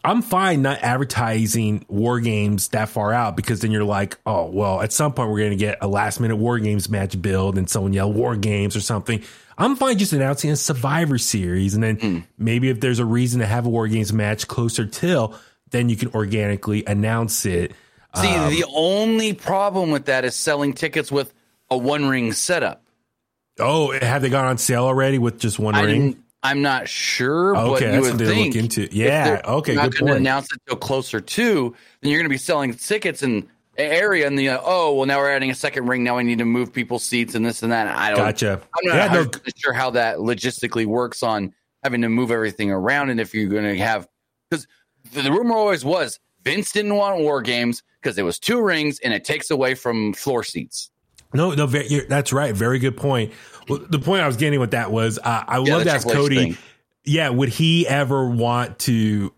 I'm fine not advertising War Games that far out, because then you're like, oh, well, at some point we're going to get a last minute War Games match build and someone yell War Games or something. I'm fine just announcing a Survivor Series. And then mm. maybe if there's a reason to have a War Games match closer till, then you can organically announce it. See, um, the only problem with that is selling tickets with a one ring setup. Oh, have they gone on sale already with just one I ring? I'm not sure, okay, but you would think look into. Yeah, okay, not good point. Announce it till closer to, then you're going to be selling tickets in area, and the uh, oh, well, now we're adding a second ring. Now we need to move people's seats and this and that. I don't. Gotcha. I'm not yeah, no. sure how that logistically works on having to move everything around, and if you're going to have, because the rumor always was Vince didn't want War Games because it was two rings and it takes away from floor seats. No, no, that's right. Very good point. Well, the point I was getting with that was uh, I would yeah, love to ask Cody. Thing. Yeah, would he ever want to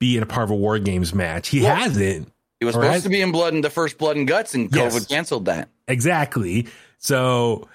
be in a part of a War Games match? He well, hasn't. He was supposed has- to be in Blood and the first Blood and Guts, and yes. COVID canceled that. Exactly. So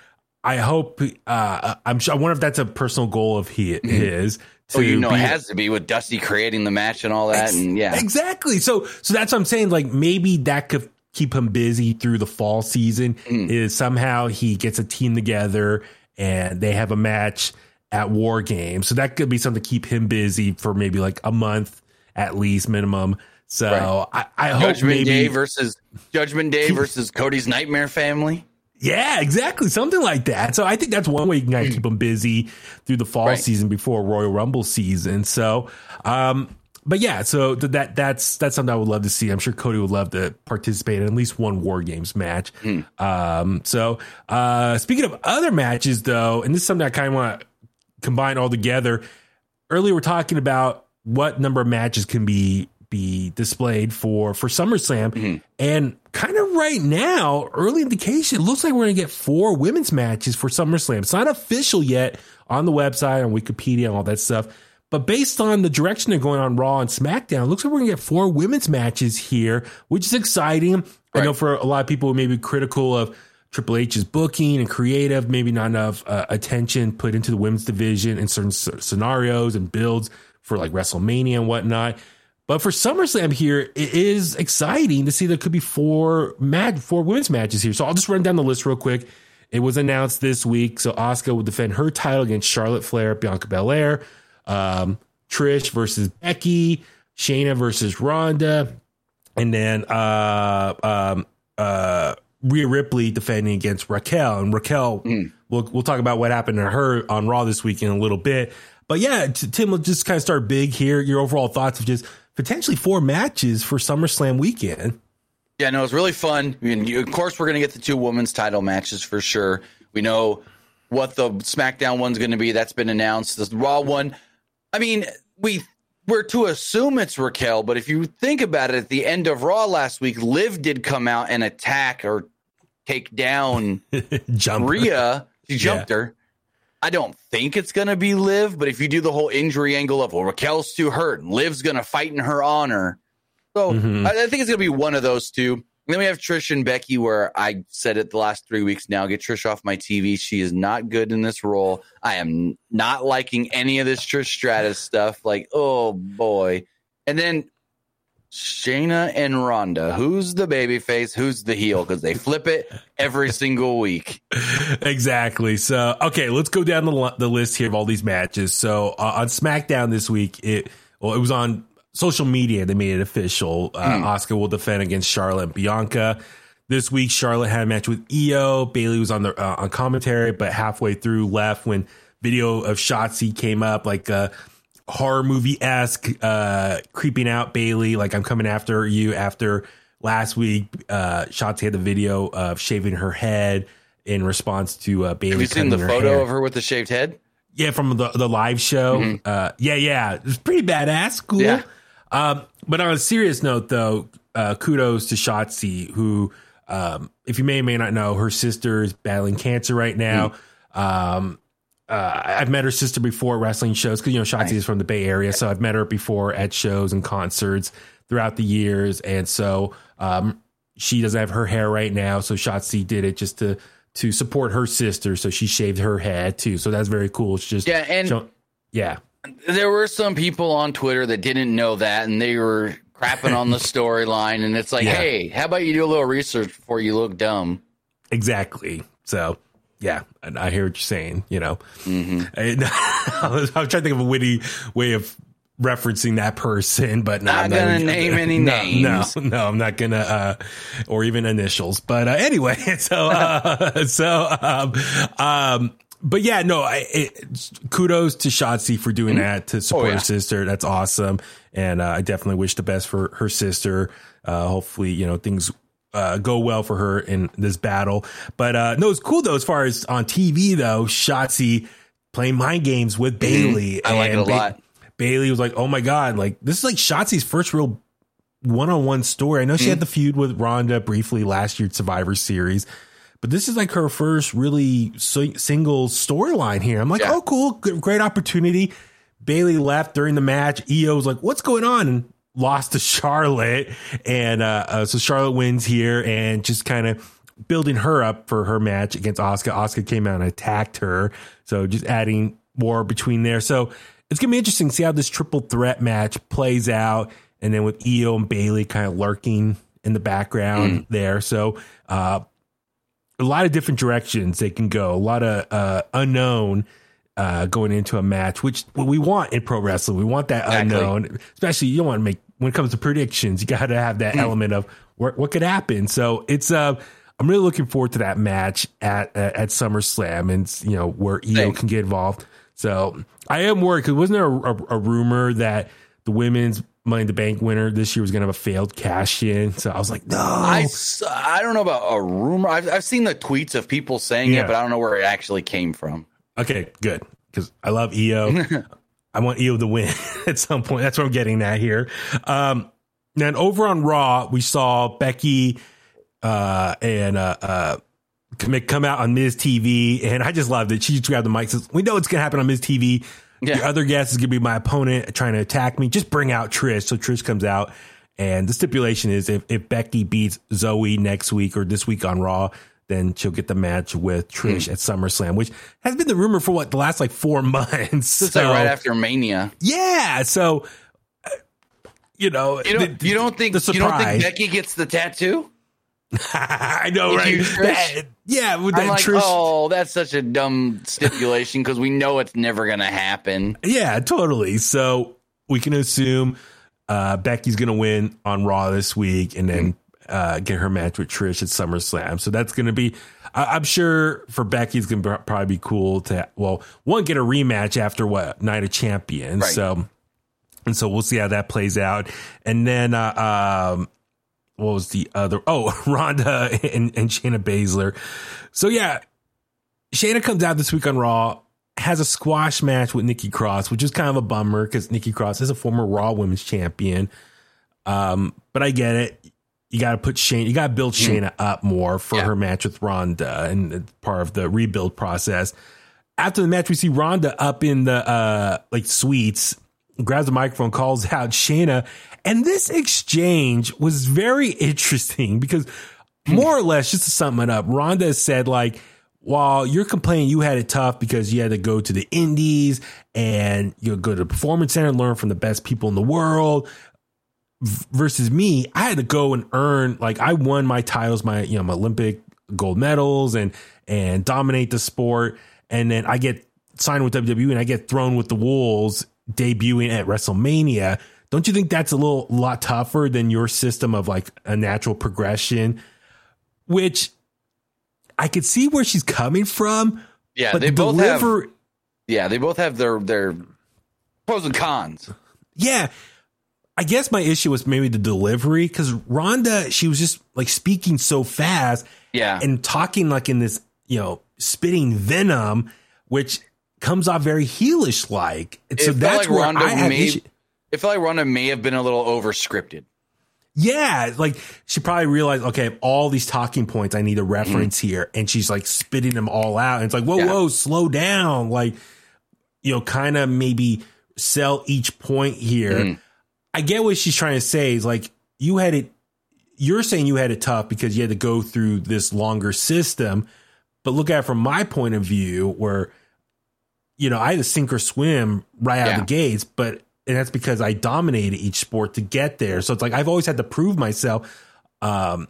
I hope. Uh, I'm sure. I wonder if that's a personal goal of his. Mm-hmm. Oh, you know, be, it has to be with Dusty creating the match and all that, ex- and yeah, exactly. So, so that's what I'm saying. Like maybe that could keep him busy through the fall season. Mm. Is somehow he gets a team together and they have a match at War Games. So that could be something to keep him busy for maybe like a month at least minimum. So right. I, I hope Judgment maybe Day versus Judgment Day versus Cody's Nightmare Family. Yeah, exactly. Something like that. So I think that's one way you can kind of keep him busy through the fall right. season before Royal Rumble season. So, um, But yeah, so that that's that's something I would love to see. I'm sure Cody would love to participate in at least one War Games match. Mm. Um, so uh, speaking of other matches, though, and this is something I kind of want to combine all together. Earlier, we're talking about what number of matches can be be displayed for for SummerSlam, mm-hmm. and kind of right now, early indication, it looks like we're going to get four women's matches for SummerSlam. It's not official yet on the website, on Wikipedia, and all that stuff. But based on the direction they're going on Raw and SmackDown, it looks like we're going to get four women's matches here, which is exciting. Right. I know for a lot of people who may be critical of Triple H's booking and creative, maybe not enough uh, attention put into the women's division in certain s- scenarios and builds for like WrestleMania and whatnot. But for SummerSlam here, it is exciting to see there could be four mad four women's matches here. So I'll just run down the list real quick. It was announced this week. So Asuka will defend her title against Charlotte Flair, Bianca Belair, um, Trish versus Becky, Shayna versus Ronda, and then uh, um, uh, Rhea Ripley defending against Raquel. And Raquel, mm. we'll, we'll talk about what happened to her on Raw this week in a little bit. But yeah, Tim, we'll just kind of start big here. Your overall thoughts of just potentially four matches for SummerSlam weekend. Yeah, no, it's really fun. I mean, you, of course, we're going to get the two women's title matches for sure. We know what the SmackDown one's going to be. That's been announced. The Raw one, I mean, we, we're to assume it's Raquel, but if you think about it, at the end of Raw last week, Liv did come out and attack or take down Rhea. She jumped yeah. her. I don't think it's going to be Liv, but if you do the whole injury angle of, well, Raquel's too hurt, and Liv's going to fight in her honor. So mm-hmm. I, I think it's going to be one of those two. And then we have Trish and Becky, where I said it the last three weeks now, get Trish off my T V. She is not good in this role. I am not liking any of this Trish Stratus stuff. Like, oh, boy. And then Shayna and Ronda. Who's the babyface? Who's the heel? Because they flip it every single week. Exactly. So, okay, let's go down the, the list here of all these matches. So uh, on SmackDown this week, it well, it was on social media. They made it official. Uh, mm. Asuka will defend against Charlotte and Bianca. This week, Charlotte had a match with Io. Bayley was on the uh, on commentary, but halfway through left when video of Shotzi came up, like uh, horror movie-esque, uh, creeping out Bayley, like, I'm coming after you. After last week, uh, Shotzi had the video of shaving her head in response to uh, Bayley. Have you seen the photo hair. of her with the shaved head? Yeah, from the, the live show. Mm-hmm. Uh, yeah, yeah. It was pretty badass. Cool. Yeah. Um, but on a serious note, though, uh, kudos to Shotzi, who, um, if you may or may not know, her sister is battling cancer right now. Mm-hmm. Um, Uh, I've met her sister before at wrestling shows because, you know, Shotzi nice. is from the Bay Area. So I've met her before at shows and concerts throughout the years. And so um, she doesn't have her hair right now. So Shotzi did it just to to support her sister. So she shaved her head, too. So that's very cool. It's just. Yeah. And show, yeah, there were some people on Twitter that didn't know that, and they were crapping on the storyline. And it's like, yeah. hey, how about you do a little research before you look dumb? Exactly. So. Yeah, and I hear what you're saying, you know. Mm-hmm. And I, was, I was trying to think of a witty way of referencing that person, but no, not I'm not going to name gonna, any no, names. No, no, I'm not going to, uh, or even initials. But uh, anyway, so, uh, so, um, um, but yeah, no, I, it, kudos to Shotzi for doing mm-hmm. that to support oh, yeah. her sister. That's awesome. And uh, I definitely wish the best for her sister. Uh, hopefully, you know, things Uh, go well for her in this battle. But uh, no, it's cool, though, as far as on T V, though, Shotzi playing mind games with Bayley. I like it a ba- lot. Bayley was like, oh, my God, like this is like Shotzi's first real one on one story. I know she mm. had the feud with Ronda briefly last year at Survivor Series, but this is like her first really so- single storyline here. I'm like, yeah. oh, cool. Good, great opportunity. Bayley left during the match. Io was like, what's going on? And lost to Charlotte, and uh, uh so Charlotte wins here, and just kind of building her up for her match against Asuka. Asuka came out and attacked her, so just adding more between there. So it's gonna be interesting to see how this triple threat match plays out, and then with Io and Bayley kind of lurking in the background mm. there. So uh a lot of different directions they can go, a lot of uh unknown Uh, going into a match, which what we want in pro wrestling. We want that exactly. unknown, especially you don't want to make, when it comes to predictions, you got to have that mm. element of what, what could happen. So it's, uh, I'm really looking forward to that match at, at, at SummerSlam, and you know, where Io can get involved. So I am worried, because wasn't there a, a, a rumor that the women's Money in the Bank winner this year was going to have a failed cash in? So I was like, no, I, I don't know about a rumor. I've, I've seen the tweets of people saying yeah. it, but I don't know where it actually came from. Okay, good, because I love Io. I want Io to win at some point. That's what I'm getting at here. Um, then over on Raw, we saw Becky uh, and uh, uh, come out on Miz T V, and I just loved it. She just grabbed the mic, says, we know it's going to happen on Miz T V. Yeah. Your other guest is going to be my opponent trying to attack me. Just bring out Trish. So Trish comes out, and the stipulation is if, if Becky beats Zoe next week or this week on Raw, then she'll get the match with Trish mm. at SummerSlam, which has been the rumor for what the last like four months. It's so, like right after Mania. Yeah. So, you know, you don't, the, you don't think you don't think Becky gets the tattoo? I know, right? You, that, yeah. With that, I'm like, Trish, oh, that's such a dumb stipulation because we know it's never going to happen. Yeah, totally. So we can assume uh, Becky's going to win on Raw this week and then uh, get her match with Trish at SummerSlam. So that's going to be, I- I'm sure for Becky, it's going to probably be cool to, well, one, get a rematch after what? Night of Champions. Right. So, and so we'll see how that plays out. And then, uh, um, what was the other? Oh, Ronda and, and Shayna Baszler. So, yeah, Shayna comes out this week on Raw, has a squash match with Nikki Cross, which is kind of a bummer because Nikki Cross is a former Raw Women's Champion. Um, but I get it. You got to put Shayna, you got to build Shayna up more for yeah. her match with Ronda and part of the rebuild process. After the match, we see Ronda up in the uh, like suites, grabs the microphone, calls out Shayna. And this exchange was very interesting because more or less, just to sum it up, Ronda said, like, while you're complaining you had it tough because you had to go to the indies and you'll go to the performance center and learn from the best people in the world versus me, I had to go and earn, like, I won my titles, my, you know, my Olympic gold medals and, and dominate the sport. And then I get signed with W W E and I get thrown with the wolves debuting at WrestleMania. Don't you think that's a little lot tougher than your system of like a natural progression, which I could see where she's coming from. Yeah, but they both deliver- have. Yeah, they both have their their pros and cons. Yeah, I guess my issue was maybe the delivery because Ronda, she was just like speaking so fast. Yeah, and talking like in this, you know, spitting venom, which comes off very heelish like. So that's like where Ronda I had made- issue. It felt like Ronda may have been a little over scripted. Yeah. Like she probably realized, okay, all these talking points, I need a reference mm-hmm. here. And she's like spitting them all out. And it's like, whoa, yeah. whoa, slow down. Like, you know, kind of maybe sell each point here. Mm-hmm. I get what she's trying to say is like, you had it, you're saying you had it tough because you had to go through this longer system. But look at it from my point of view where, you know, I had to sink or swim right yeah. out of the gates, but and that's because I dominated each sport to get there. So it's like, I've always had to prove myself. Um,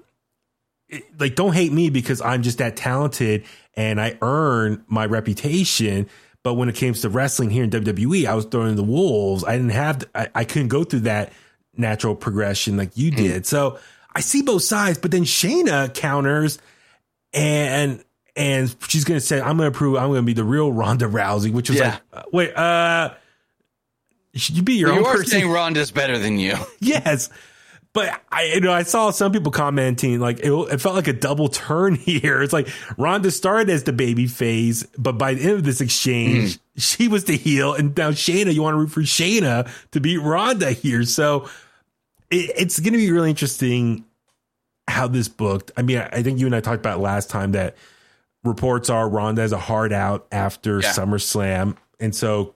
it, like, don't hate me because I'm just that talented and I earn my reputation. But when it came to wrestling here in W W E, I was thrown in the wolves. I didn't have, to, I, I couldn't go through that natural progression like you did. Mm. So I see both sides, but then Shayna counters and, and she's going to say, I'm going to prove I'm going to be the real Ronda Rousey, which was yeah. like, uh, wait, uh, should you be your own person? Saying Ronda's better than you. Yes. But I, you know, I saw some people commenting like it, it felt like a double turn here. It's like Ronda started as the baby face, but by the end of this exchange, mm. she was the heel. And now Shayna, you want to root for Shayna to beat Ronda here. So it, it's going to be really interesting how this booked. I mean, I think you and I talked about last time that reports are Ronda has a hard out after yeah. SummerSlam. And so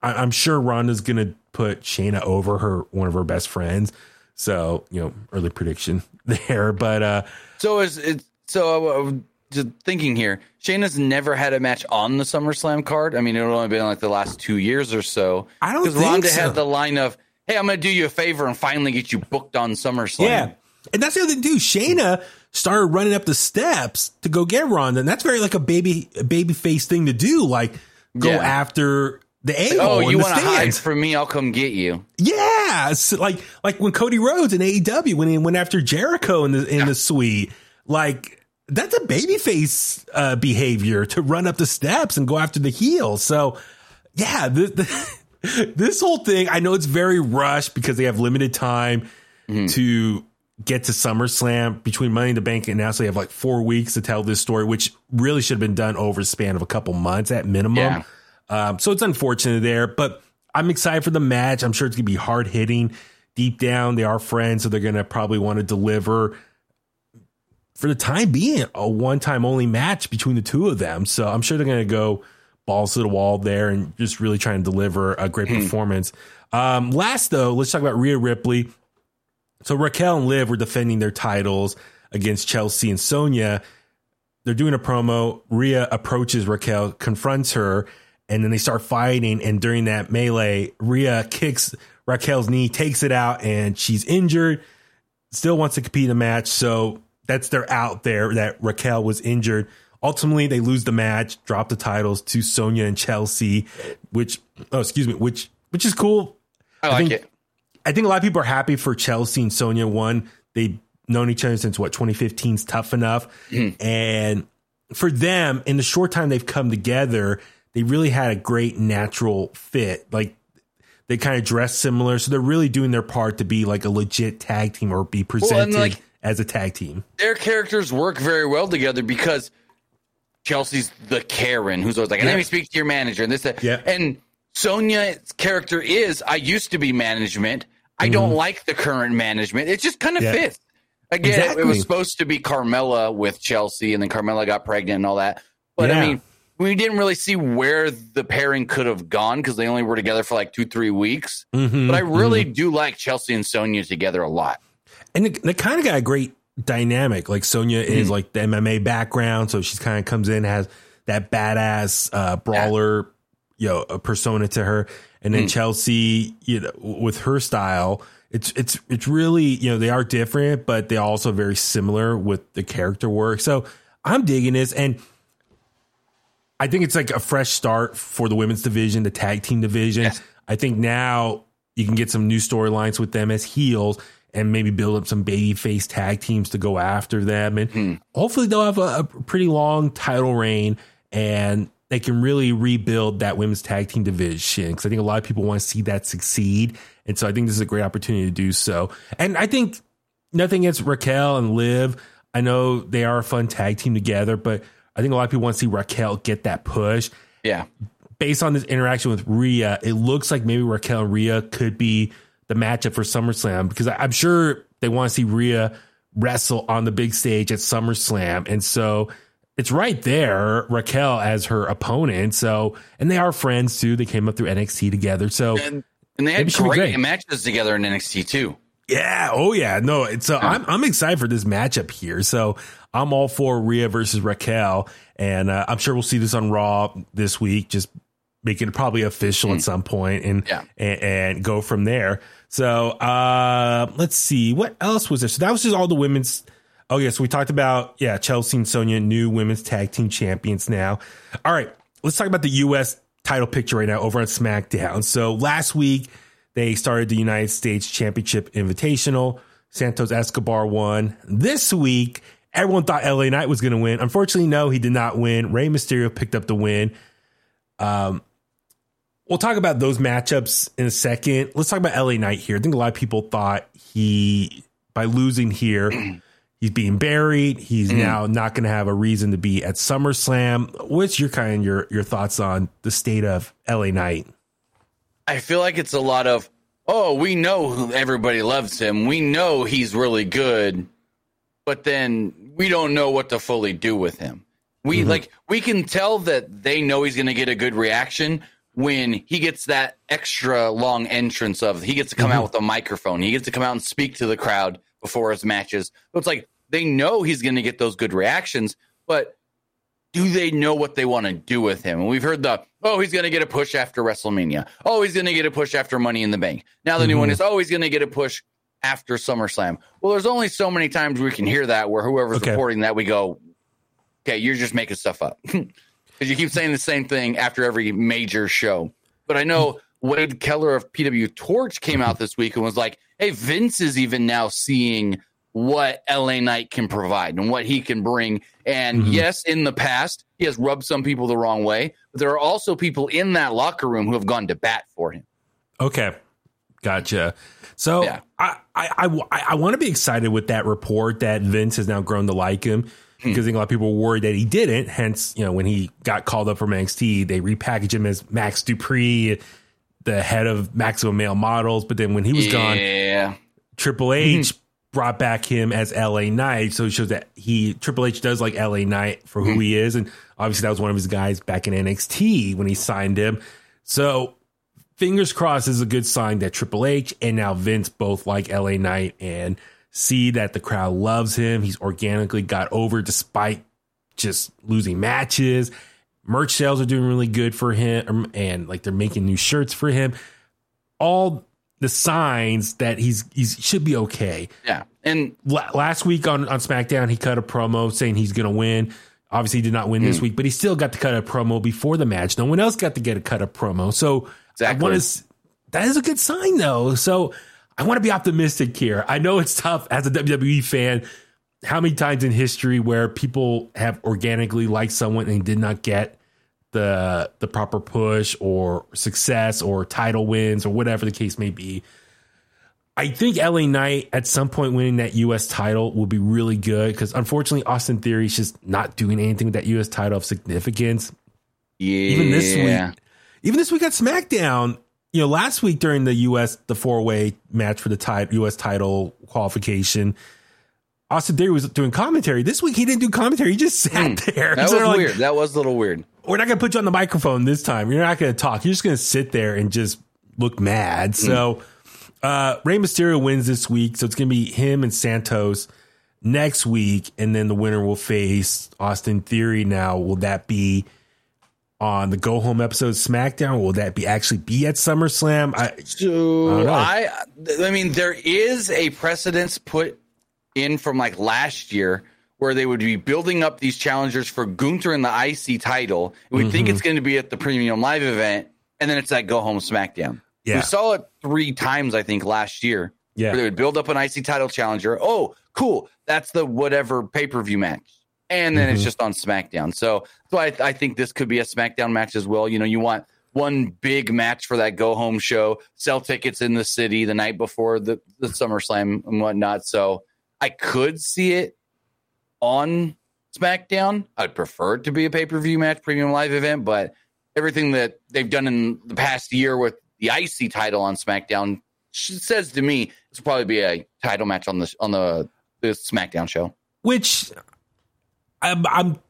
I'm sure Ronda's going to put Shayna over her, one of her best friends. So, you know, early prediction there, but, uh, so is it, so I was just thinking here, Shayna's never had a match on the SummerSlam card. I mean, it would only been like the last two years or so. I don't think so. Because Ronda had the line of, hey, I'm going to do you a favor and finally get you booked on SummerSlam. Yeah. And that's the other thing too. Shayna started running up the steps to go get Ronda. And that's very like a baby, baby face thing to do. Like go yeah. after the a-hole. Oh, you want to hide from me? I'll come get you. Yeah, so like like when Cody Rhodes in A E W when he went after Jericho in the in yeah. the suite, like that's a babyface uh, behavior to run up the steps and go after the heel. So yeah, this, the, this whole thing, I know it's very rushed because they have limited time mm-hmm. to get to SummerSlam between Money in the Bank and now, so they have like four weeks to tell this story, which really should have been done over a span of a couple months at minimum. Yeah. Um, so it's unfortunate there, but I'm excited for the match. I'm sure it's going to be hard hitting. Deep down, they are friends, so they're going to probably want to deliver for the time being a one time only match between the two of them. So I'm sure they're going to go balls to the wall there and just really try and deliver a great performance. Um, last, though, let's talk about Rhea Ripley. So Raquel and Liv were defending their titles against Chelsea and Sonya. They're doing a promo. Rhea approaches Raquel, confronts her, and then they start fighting. And during that melee, Rhea kicks Raquel's knee, takes it out, and she's injured. Still wants to compete in the match. So that's their out there that Raquel was injured. Ultimately, they lose the match, drop the titles to Sonya and Chelsea, which, oh, excuse me, which, which is cool. I like I think, it. I think a lot of people are happy for Chelsea and Sonya. One, they've known each other since, what, twenty fifteen's Tough Enough. Mm-hmm. And for them, in the short time they've come together, they really had a great natural fit. Like, they kind of dress similar. So they're really doing their part to be like a legit tag team or be presented well, like, as a tag team. Their characters work very well together because Chelsea's the Karen who's always like, let me speak to your manager and this, that. Yep. And Sonya's character is, I used to be management. I mm-hmm. don't like the current management. It just kind of yep. fits. Again, exactly. it, it was supposed to be Carmella with Chelsea, and then Carmella got pregnant and all that. But yeah. I mean, we didn't really see where the pairing could have gone because they only were together for like two, three weeks. Mm-hmm, but I really mm-hmm. do like Chelsea and Sonya together a lot. And they, they kind of got a great dynamic. Like Sonya mm-hmm. is like the M M A background. So she kind of comes in, has that badass uh, brawler, yeah. you know, a persona to her. And then mm-hmm. Chelsea, you know, with her style, it's, it's, it's really, you know, they are different, but they're also very similar with the character work. So I'm digging this. And I think it's like a fresh start for the women's division, the tag team division. Yes. I think now you can get some new storylines with them as heels and maybe build up some babyface tag teams to go after them. And mm. hopefully they'll have a, a pretty long title reign and they can really rebuild that women's tag team division. Cause I think a lot of people want to see that succeed. And so I think this is a great opportunity to do so. And I think nothing against Raquel and Liv. I know they are a fun tag team together, but I think a lot of people want to see Raquel get that push. Yeah. Based on this interaction with Rhea, it looks like maybe Raquel and Rhea could be the matchup for SummerSlam because I'm sure they want to see Rhea wrestle on the big stage at SummerSlam. And so it's right there, Raquel as her opponent. So, and they are friends too. They came up through N X T together. So, and, and they had great, great matches together in N X T too. Yeah. Oh yeah. No. It's so I'm, I'm excited for this matchup here. So I'm all for Rhea versus Raquel. And uh, I'm sure we'll see this on Raw this week. Just make it probably official mm. at some point and, yeah. and, and go from there. So uh, let's see what else was there. So that was just all the women's. Oh yes. Yeah, so we talked about, yeah, Chelsea and Sonya, new women's tag team champions now. All right. Let's talk about the U S title picture right now over on SmackDown. So last week, they started the United States Championship Invitational. Santos Escobar won. This week, everyone thought L A Knight was going to win. Unfortunately, no, he did not win. Rey Mysterio picked up the win. Um, we'll talk about those matchups in a second. Let's talk about L A Knight here. I think a lot of people thought he, by losing here, he's being buried. He's now not going to have a reason to be at SummerSlam. What's your kind of your, your thoughts on the state of L A Knight? I feel like it's a lot of, oh, we know who everybody loves him. We know he's really good, but then we don't know what to fully do with him. We mm-hmm. like we can tell that they know he's going to get a good reaction when he gets that extra long entrance of he gets to come mm-hmm. out with a microphone. He gets to come out and speak to the crowd before his matches. So it's like they know he's going to get those good reactions, but do they know what they want to do with him? And we've heard the, oh, he's going to get a push after WrestleMania. Oh, he's going to get a push after Money in the Bank. Now the mm-hmm. new one is, oh, he's going to get a push after SummerSlam. Well, there's only so many times we can hear that where whoever's okay. reporting that, we go, okay, you're just making stuff up. Because you keep saying the same thing after every major show. But I know Wade Keller of P W Torch came out this week and was like, hey, Vince is even now seeing what L A Knight can provide and what he can bring. And mm-hmm. yes, in the past, he has rubbed some people the wrong way, but there are also people in that locker room who have gone to bat for him. Okay. Gotcha. So yeah. I, I, I, I want to be excited with that report that Vince has now grown to like him because I think a lot of people were worried that he didn't. Hence, you know, when he got called up from N X T, they repackaged him as Max Dupree, the head of Maximum Male Models. But then when he was yeah. gone, Triple H mm-hmm. brought back him as L A Knight. So it shows that he Triple H does like L A Knight for who mm-hmm. he is. And obviously that was one of his guys back in N X T when he signed him. So fingers crossed is a good sign that Triple H and now Vince both like L A Knight and see that the crowd loves him. He's organically got over despite just losing matches. Merch sales are doing really good for him, and like they're making new shirts for him. All the signs that he's he's should be okay. Yeah. And La- last week on, on SmackDown, he cut a promo saying he's going to win. Obviously, he did not win mm. this week, but he still got to cut a promo before the match. No one else got to get a cut a promo. So exactly. I want to. That is a good sign, though. So I want to be optimistic here. I know it's tough as a W W E fan. How many times in history where people have organically liked someone and did not get the the proper push or success or title wins or whatever the case may be. I think L A Knight at some point winning that U S title will be really good, because unfortunately Austin Theory is just not doing anything with that U S title of significance. Yeah. Even this week, even this week at SmackDown, you know, last week during the U S, the four way match for the ti- U S title qualification, Austin Theory was doing commentary. This week he didn't do commentary. He just sat mm, there. That so was weird. Like, that was a little weird. We're not going to put you on the microphone this time. You're not going to talk. You're just going to sit there and just look mad. Mm. So uh, Rey Mysterio wins this week. So it's going to be him and Santos next week. And then the winner will face Austin Theory. Now, will that be on the go home episode of SmackDown? Will that be actually be at SummerSlam? I, so I, I, I mean, there is a precedence put in from like last year where they would be building up these challengers for Gunther and the I C title. We mm-hmm. think it's going to be at the Premium Live event, and then it's that Go Home SmackDown. Yeah. We saw it three times, I think, last year. Yeah. Where they would build up an I C title challenger. Oh, cool. That's the whatever pay-per-view match. And then mm-hmm. it's just on SmackDown. So, so I, I think this could be a SmackDown match as well. You know, you want one big match for that Go Home show, sell tickets in the city the night before the, the SummerSlam and whatnot. So I could see it on SmackDown. I'd prefer it to be a pay-per-view match, Premium Live event, but everything that they've done in the past year with the I C title on SmackDown says to me it's probably be a title match on the on the, the SmackDown show, which I'm, I'm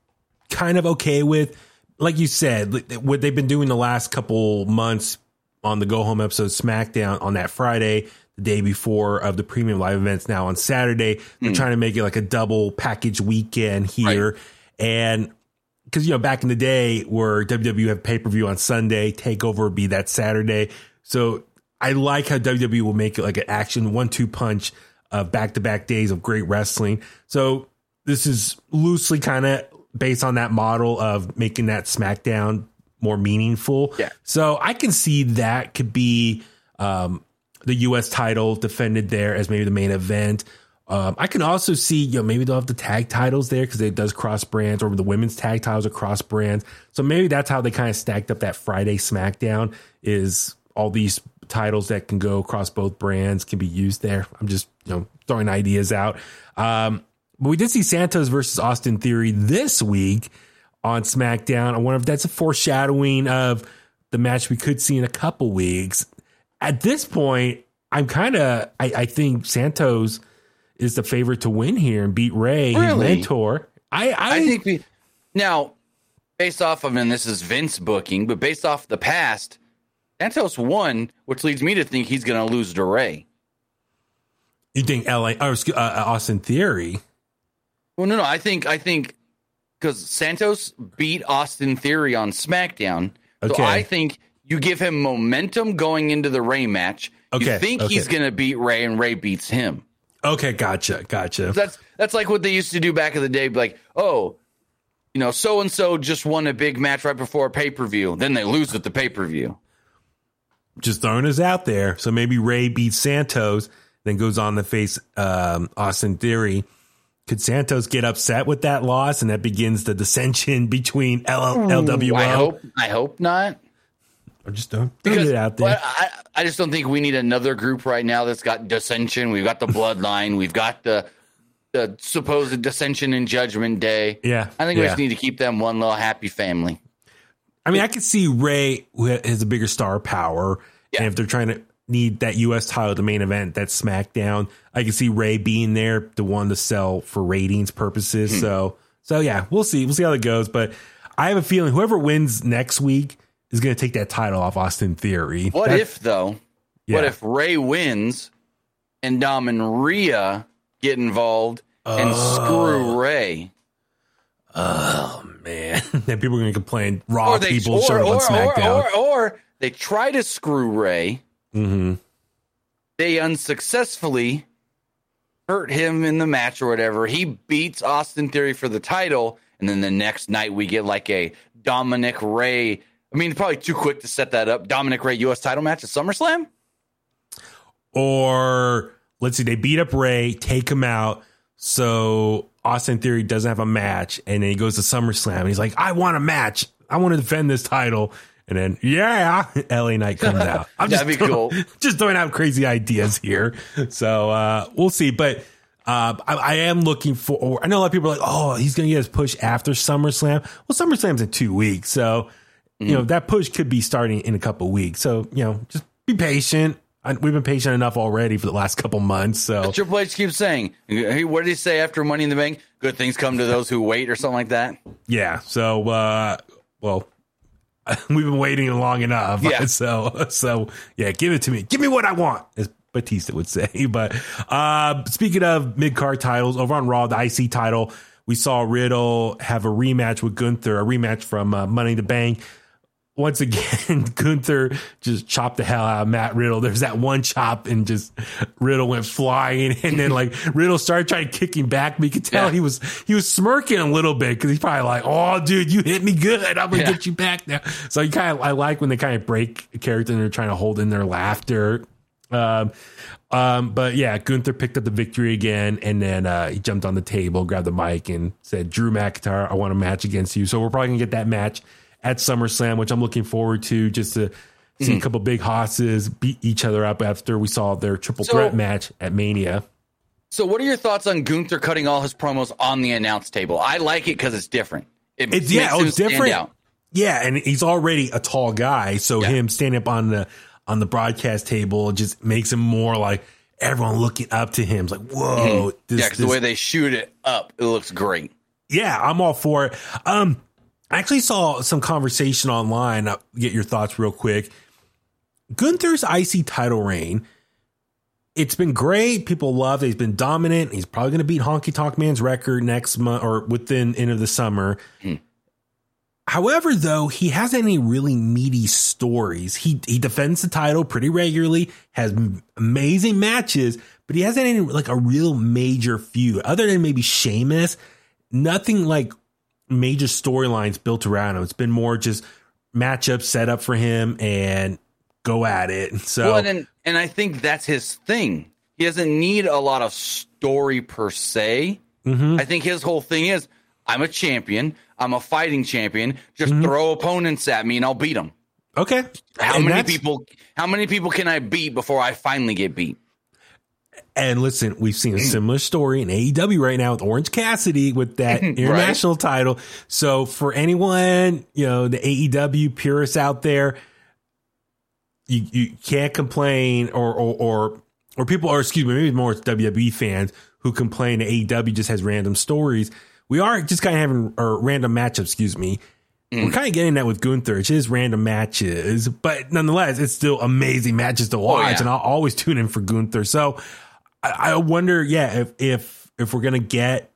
kind of okay with. Like you said, what they've been doing the last couple months on the Go Home episode of SmackDown on that Friday, the day before of the Premium Live events now on Saturday. They're mm. trying to make it like a double package weekend here. Right. And because, you know, back in the day where W W E had pay-per-view on Sunday, TakeOver would be that Saturday. So I like how W W E will make it like an action one two punch of back-to-back days of great wrestling. So this is loosely kind of based on that model of making that SmackDown more meaningful. Yeah. So I can see that could be um, the U S title defended there as maybe the main event. Um, I can also see, you know, maybe they'll have the tag titles there because it does cross brands, or the women's tag titles are cross brands. So maybe that's how they kind of stacked up that Friday SmackDown, is all these titles that can go across both brands can be used there. I'm just, you know, throwing ideas out. Um, but we did see Santos versus Austin Theory this week on SmackDown. I wonder if that's a foreshadowing of the match we could see in a couple weeks. At this point, I'm kind of, I, I think Santos is the favorite to win here and beat Rey, really? His mentor. I, I, I think we, now, based off of, and this is Vince booking, but based off the past, Santos won, which leads me to think he's going to lose to Rey. You think L A or uh, Austin Theory? Well, no, no, I think, I think because Santos beat Austin Theory on SmackDown, okay. So I think you give him momentum going into the Rey match. Okay, you think okay. he's going to beat Rey, and Rey beats him. Okay, gotcha, gotcha. That's that's like what they used to do back in the day. Like, oh, you know, so and so just won a big match right before a pay per view. Then they lose at the pay per view. Just throwing us out there. So maybe Rey beats Santos, then goes on to face um, Austin Theory. Could Santos get upset with that loss, and that begins the dissension between L W O? I hope. I hope not. I just don't get it out there. I, I just don't think we need another group right now that's got dissension. We've got the bloodline. We've got the the supposed dissension in Judgment Day. Yeah, I think yeah. we just need to keep them one little happy family. I mean, I could see Rey has a bigger star power, yeah. and if they're trying to need that U S title, the main event, that's SmackDown, I can see Rey being there, the one to sell for ratings purposes. Mm. So, so yeah, we'll see. We'll see how it goes. But I have a feeling whoever wins next week is going to take that title off Austin Theory. What That's, if, though? Yeah. What if Rey wins and Dom and Rhea get involved and oh. screw Rey? oh man, then people are going to complain. Raw or they, people or, showed up or, on SmackDown, or, or, or they try to screw Rey. Mm-hmm. They unsuccessfully hurt him in the match or whatever. He beats Austin Theory for the title, and then the next night we get like a Dominik Rey. I mean, probably too quick to set that up. Dominik Rey U S title match at SummerSlam? Or, let's see, they beat up Rey, take him out, so Austin Theory doesn't have a match, and then he goes to SummerSlam, and he's like, I want a match. I want to defend this title. And then, yeah, L A Knight comes out. I'm That'd just be throwing, cool. Just throwing out crazy ideas here. So uh, we'll see. But uh, I, I am looking for, I know a lot of people are like, oh, he's going to get his push after SummerSlam. Well, SummerSlam's in two weeks. So, you know, that push could be starting in a couple of weeks. So, you know, just be patient. I, we've been patient enough already for the last couple months. So but Triple H keeps saying, hey, what did he say after Money in the Bank? Good things come to those who wait or something like that. Yeah. So, uh, well, we've been waiting long enough. Yeah. So, so yeah, give it to me. Give me what I want, as Batista would say. But uh, speaking of mid-card titles, over on Raw, the I C title, we saw Riddle have a rematch with Gunther, a rematch from uh, Money in the Bank. Once again, Gunther just chopped the hell out of Matt Riddle. There's that one chop, and just Riddle went flying. And then like Riddle started trying to kick him back. But you could tell yeah. he was he was smirking a little bit because he's probably like, "Oh, dude, you hit me good. I'm gonna yeah. get you back now." So you kind of I like when they kind of break a character and they're trying to hold in their laughter. Um, um, but yeah, Gunther picked up the victory again, and then uh, he jumped on the table, grabbed the mic, and said, "Drew McIntyre, I want a match against you." So we're probably gonna get that match at SummerSlam, which I'm looking forward to, just to see mm. a couple big hosses beat each other up after we saw their triple so, threat match at Mania. So what are your thoughts on Gunther cutting all his promos on the announce table? I like it because it's different. It it's, makes yeah, him it's stand different. Out. Yeah, and he's already a tall guy, so yeah. him standing up on the on the broadcast table just makes him more like everyone looking up to him. It's like, whoa. Mm-hmm. This, yeah, because the way they shoot it up, it looks great. Yeah, I'm all for it. Um, I actually saw some conversation online. I'll get your thoughts real quick. Gunther's I C title reign, it's been great. People love it. He's been dominant. He's probably going to beat Honky Tonk Man's record next month or within end of the summer. Hmm. However, though, he hasn't any really meaty stories. He he defends the title pretty regularly, has amazing matches, but he hasn't any like a real major feud other than maybe Sheamus. Nothing like major storylines built around him. It's been more just matchups set up for him and go at it. So, well, and, and I think that's his thing. He doesn't need a lot of story per se. Mm-hmm. I think his whole thing is, I'm a champion. I'm a fighting champion. Just mm-hmm. throw opponents at me and I'll beat them. Okay. How and many people, how many people can I beat before I finally get beat? And listen, we've seen a similar story in A E W right now with Orange Cassidy with that international right? title. So for anyone, you know, the A E W purists out there, you, you can't complain or, or, or, or people are, excuse me, maybe more W W E fans who complain that A E W just has random stories. We are just kind of having or random matchups, excuse me. We're kind of getting that with Gunther. It's just random matches, but nonetheless, it's still amazing matches to watch. Oh, yeah. And I'll always tune in for Gunther. So I, I wonder, yeah, if, if, if we're going to get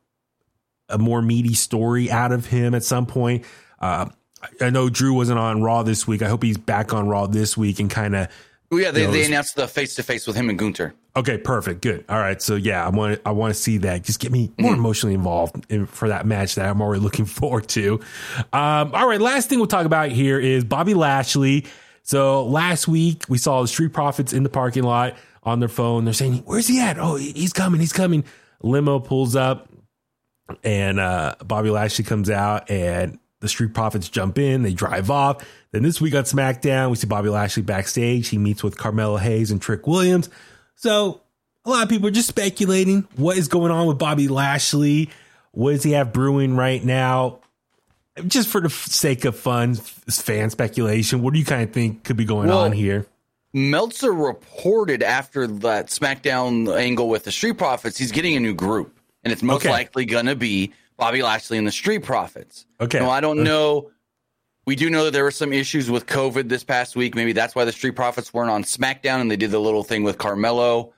a more meaty story out of him at some point. Uh, I, I know Drew wasn't on Raw this week. I hope he's back on Raw this week and kind of, oh, yeah, they, you know, they announced the face to face with him and Gunther. Okay, perfect. Good. All right. So, yeah, I want I want to see that. Just get me more mm-hmm. emotionally involved in, for that match that I'm already looking forward to. Um, all right. Last thing we'll talk about here is Bobby Lashley. So last week we saw the Street Profits in the parking lot on their phone. They're saying, where's he at? Oh, he's coming. He's coming. Limo pulls up and uh, Bobby Lashley comes out and the Street Profits jump in. They drive off. Then this week on SmackDown, we see Bobby Lashley backstage. He meets with Carmella Hayes and Trick Williams. So a lot of people are just speculating what is going on with Bobby Lashley. What does he have brewing right now? Just for the sake of fun, fan speculation, what do you kind of think could be going well, on here? Meltzer reported after that SmackDown angle with the Street Profits, he's getting a new group, and it's most okay. likely going to be Bobby Lashley and the Street Profits. Okay. Now, I don't know. We do know that there were some issues with COVID this past week. Maybe that's why the Street Profits weren't on SmackDown and they did the little thing with Carmelo.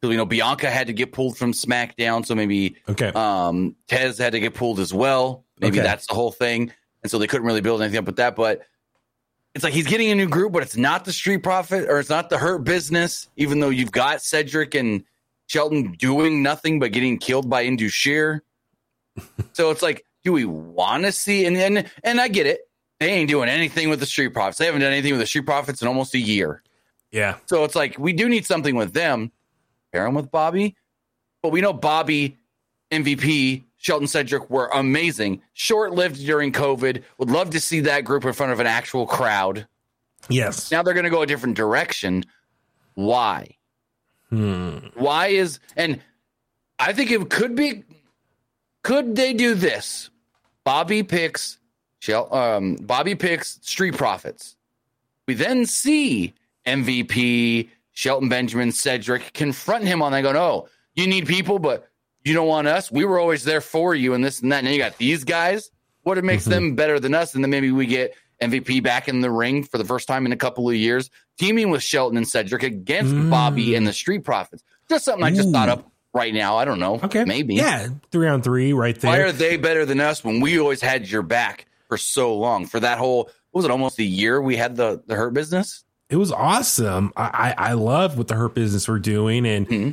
Because, you know, Bianca had to get pulled from SmackDown. So maybe okay. um, Tez had to get pulled as well. Maybe okay. that's the whole thing. And so they couldn't really build anything up with that. But it's like he's getting a new group, but it's not the Street Profit or it's not the Hurt Business, even though you've got Cedric and Shelton doing nothing but getting killed by Indu Shear. So it's like, do we want to see? And, and and I get it. They ain't doing anything with the Street Profits. They haven't done anything with the Street Profits in almost a year. Yeah. So it's like, we do need something with them. Pair them with Bobby. But we know Bobby, M V P, Shelton, Cedric were amazing. Short-lived during COVID. Would love to see that group in front of an actual crowd. Yes. Now they're going to go a different direction. Why? Hmm. Why is... And I think it could be... Could they do this? Bobby picks... Um, Bobby picks Street Profits. We then see M V P, Shelton Benjamin, Cedric confront him on that, going, oh, you need people, but you don't want us. We were always there for you and this and that. Now you got these guys. What it makes mm-hmm. them better than us? And then maybe we get M V P back in the ring for the first time in a couple of years, teaming with Shelton and Cedric against mm. Bobby and the Street Profits. Just something Ooh. I just thought up. Right now, I don't know. Okay. Maybe. Yeah. Three on three right there. Why are they better than us when we always had your back for so long? For that whole, what was it, almost a year we had the, the Hurt Business? It was awesome. I, I, I love what the Hurt Business were doing. And, mm-hmm.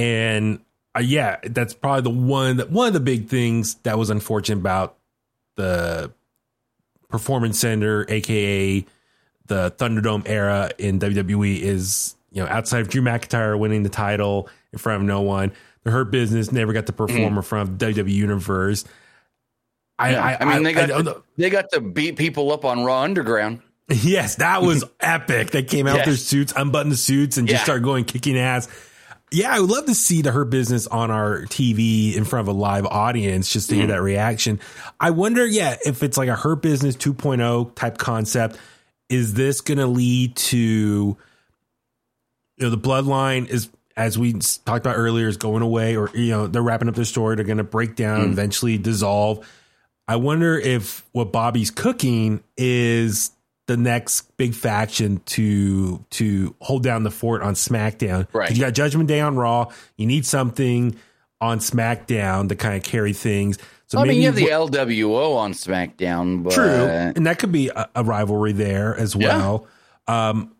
and uh, yeah, that's probably the one that one of the big things that was unfortunate about the Performance Center, A K A the Thunderdome era in W W E is, you know, outside of Drew McIntyre winning the title in front of no one, the Hurt Business never got to perform mm. in front of the W W E Universe. I, yeah. I, I mean, they got, I, to, they got to beat people up on Raw Underground. Yes, that was epic. They came out yes. with their suits, unbuttoned the suits, and yeah. just started going kicking ass. Yeah, I would love to see the Hurt Business on our T V in front of a live audience just to mm. hear that reaction. I wonder, yeah, if it's like a Hurt Business two point oh type concept, is this going to lead to... You know, the Bloodline is, as we talked about earlier, is going away, or, you know, they're wrapping up their story. They're going to break down, mm. eventually dissolve. I wonder if what Bobby's cooking is the next big faction to to hold down the fort on SmackDown. Right. You got Judgment Day on Raw. You need something on SmackDown to kind of carry things. So I maybe mean, you have the L W O on SmackDown. But... True. And that could be a, a rivalry there as well. Yeah. Um,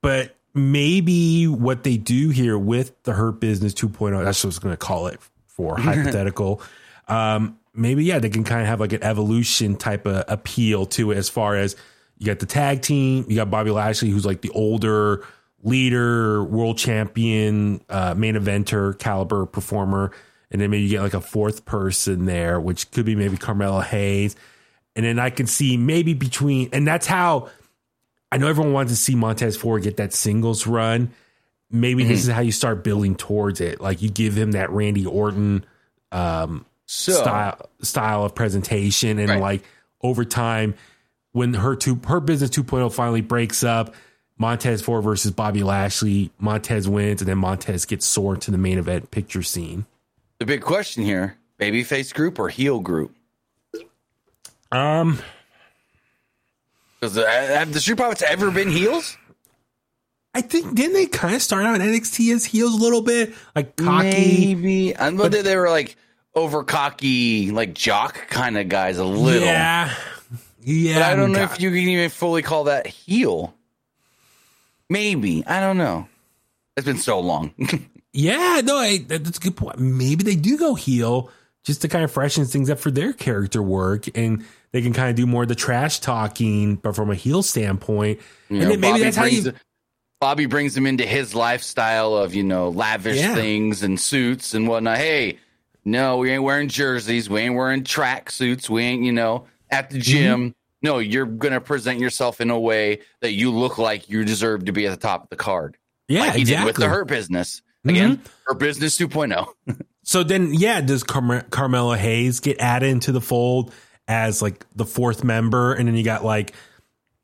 but... Maybe what they do here with the Hurt Business two point oh, that's what I was going to call it for hypothetical. Um, maybe, yeah, they can kind of have like an evolution type of appeal to it, as far as you got the tag team, you got Bobby Lashley, who's like the older leader, world champion, uh, main eventer, caliber performer. And then maybe you get like a fourth person there, which could be maybe Carmella Hayes. And then I can see maybe between, and that's how. I know everyone wants to see Montez Ford get that singles run. Maybe mm-hmm. this is how you start building towards it. Like you give him that Randy Orton um, so, style style of presentation, and right. like over time, when her two her business two point oh finally breaks up, Montez Ford versus Bobby Lashley, Montez wins, and then Montez gets soared to the main event picture scene. The big question here: babyface group or heel group? Um. Have the Street Profits ever been heels? I think didn't they kind of start out in N X T as heels a little bit, like cocky? Maybe. I know that they were like over cocky, like jock kind of guys a little. Yeah, yeah. But I don't know God. if you can even fully call that heel. Maybe I don't know. It's been so long. yeah, no, I, that's a good point. Maybe they do go heel just to kind of freshen things up for their character work, and they can kind of do more of the trash talking, but from a heel standpoint. You and know, then maybe Bobby that's how you. Bobby brings them into his lifestyle of, you know, lavish yeah. things and suits and whatnot. Hey, no, we ain't wearing jerseys. We ain't wearing track suits. We ain't, you know, at the gym. Mm-hmm. No, you're going to present yourself in a way that you look like you deserve to be at the top of the card. Yeah, like he exactly. did with the Hurt Business. Again, mm-hmm. Hurt Business two point oh. So then, yeah, does Car- Carmella Hayes get added into the fold as like the fourth member? And then you got like,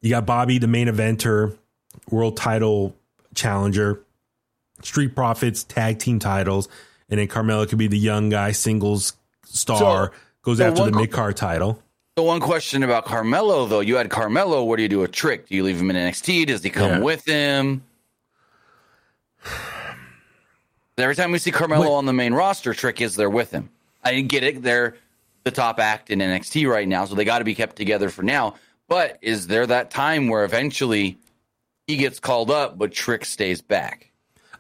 you got Bobby, the main eventer, world title challenger, Street Profits, tag team titles. And then Carmella could be the young guy, singles star, so, goes so after the mid-card title. The one question about Carmelo, though, you had Carmelo. What do you do with Trick? Do you leave him in N X T? Does he come yeah. with him? Every time we see Carmelo what? on the main roster, Trick is there with him. I didn't get it. They're the top act in N X T right now, so they got to be kept together for now. But is there that time where eventually he gets called up, but Trick stays back?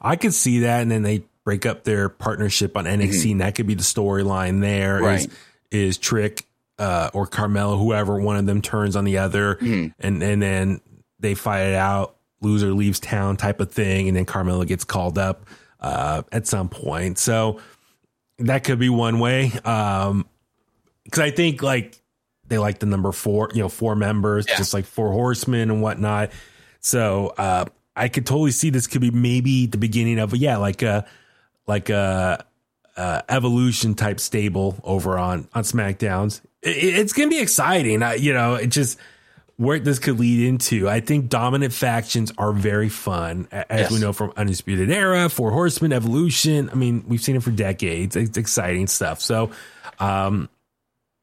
I could see that, and then they break up their partnership on N X T, mm-hmm. and that could be the storyline there. Right. Is, is Trick uh, or Carmella, whoever one of them turns on the other, mm-hmm. and, and then they fight it out, loser leaves town type of thing, and then Carmella gets called up uh, at some point. So that could be one way. Um, because I think, like, they like the number four, you know, four members, yeah. just like Four Horsemen and whatnot. So uh, I could totally see this could be maybe the beginning of, yeah, like a like a, a evolution type stable over on on SmackDowns. It, it's going to be exciting. I, you know, it just where this could lead into. I think dominant factions are very fun, as yes. we know from Undisputed Era, Four Horsemen, Evolution. I mean, we've seen it for decades. It's exciting stuff. So, um,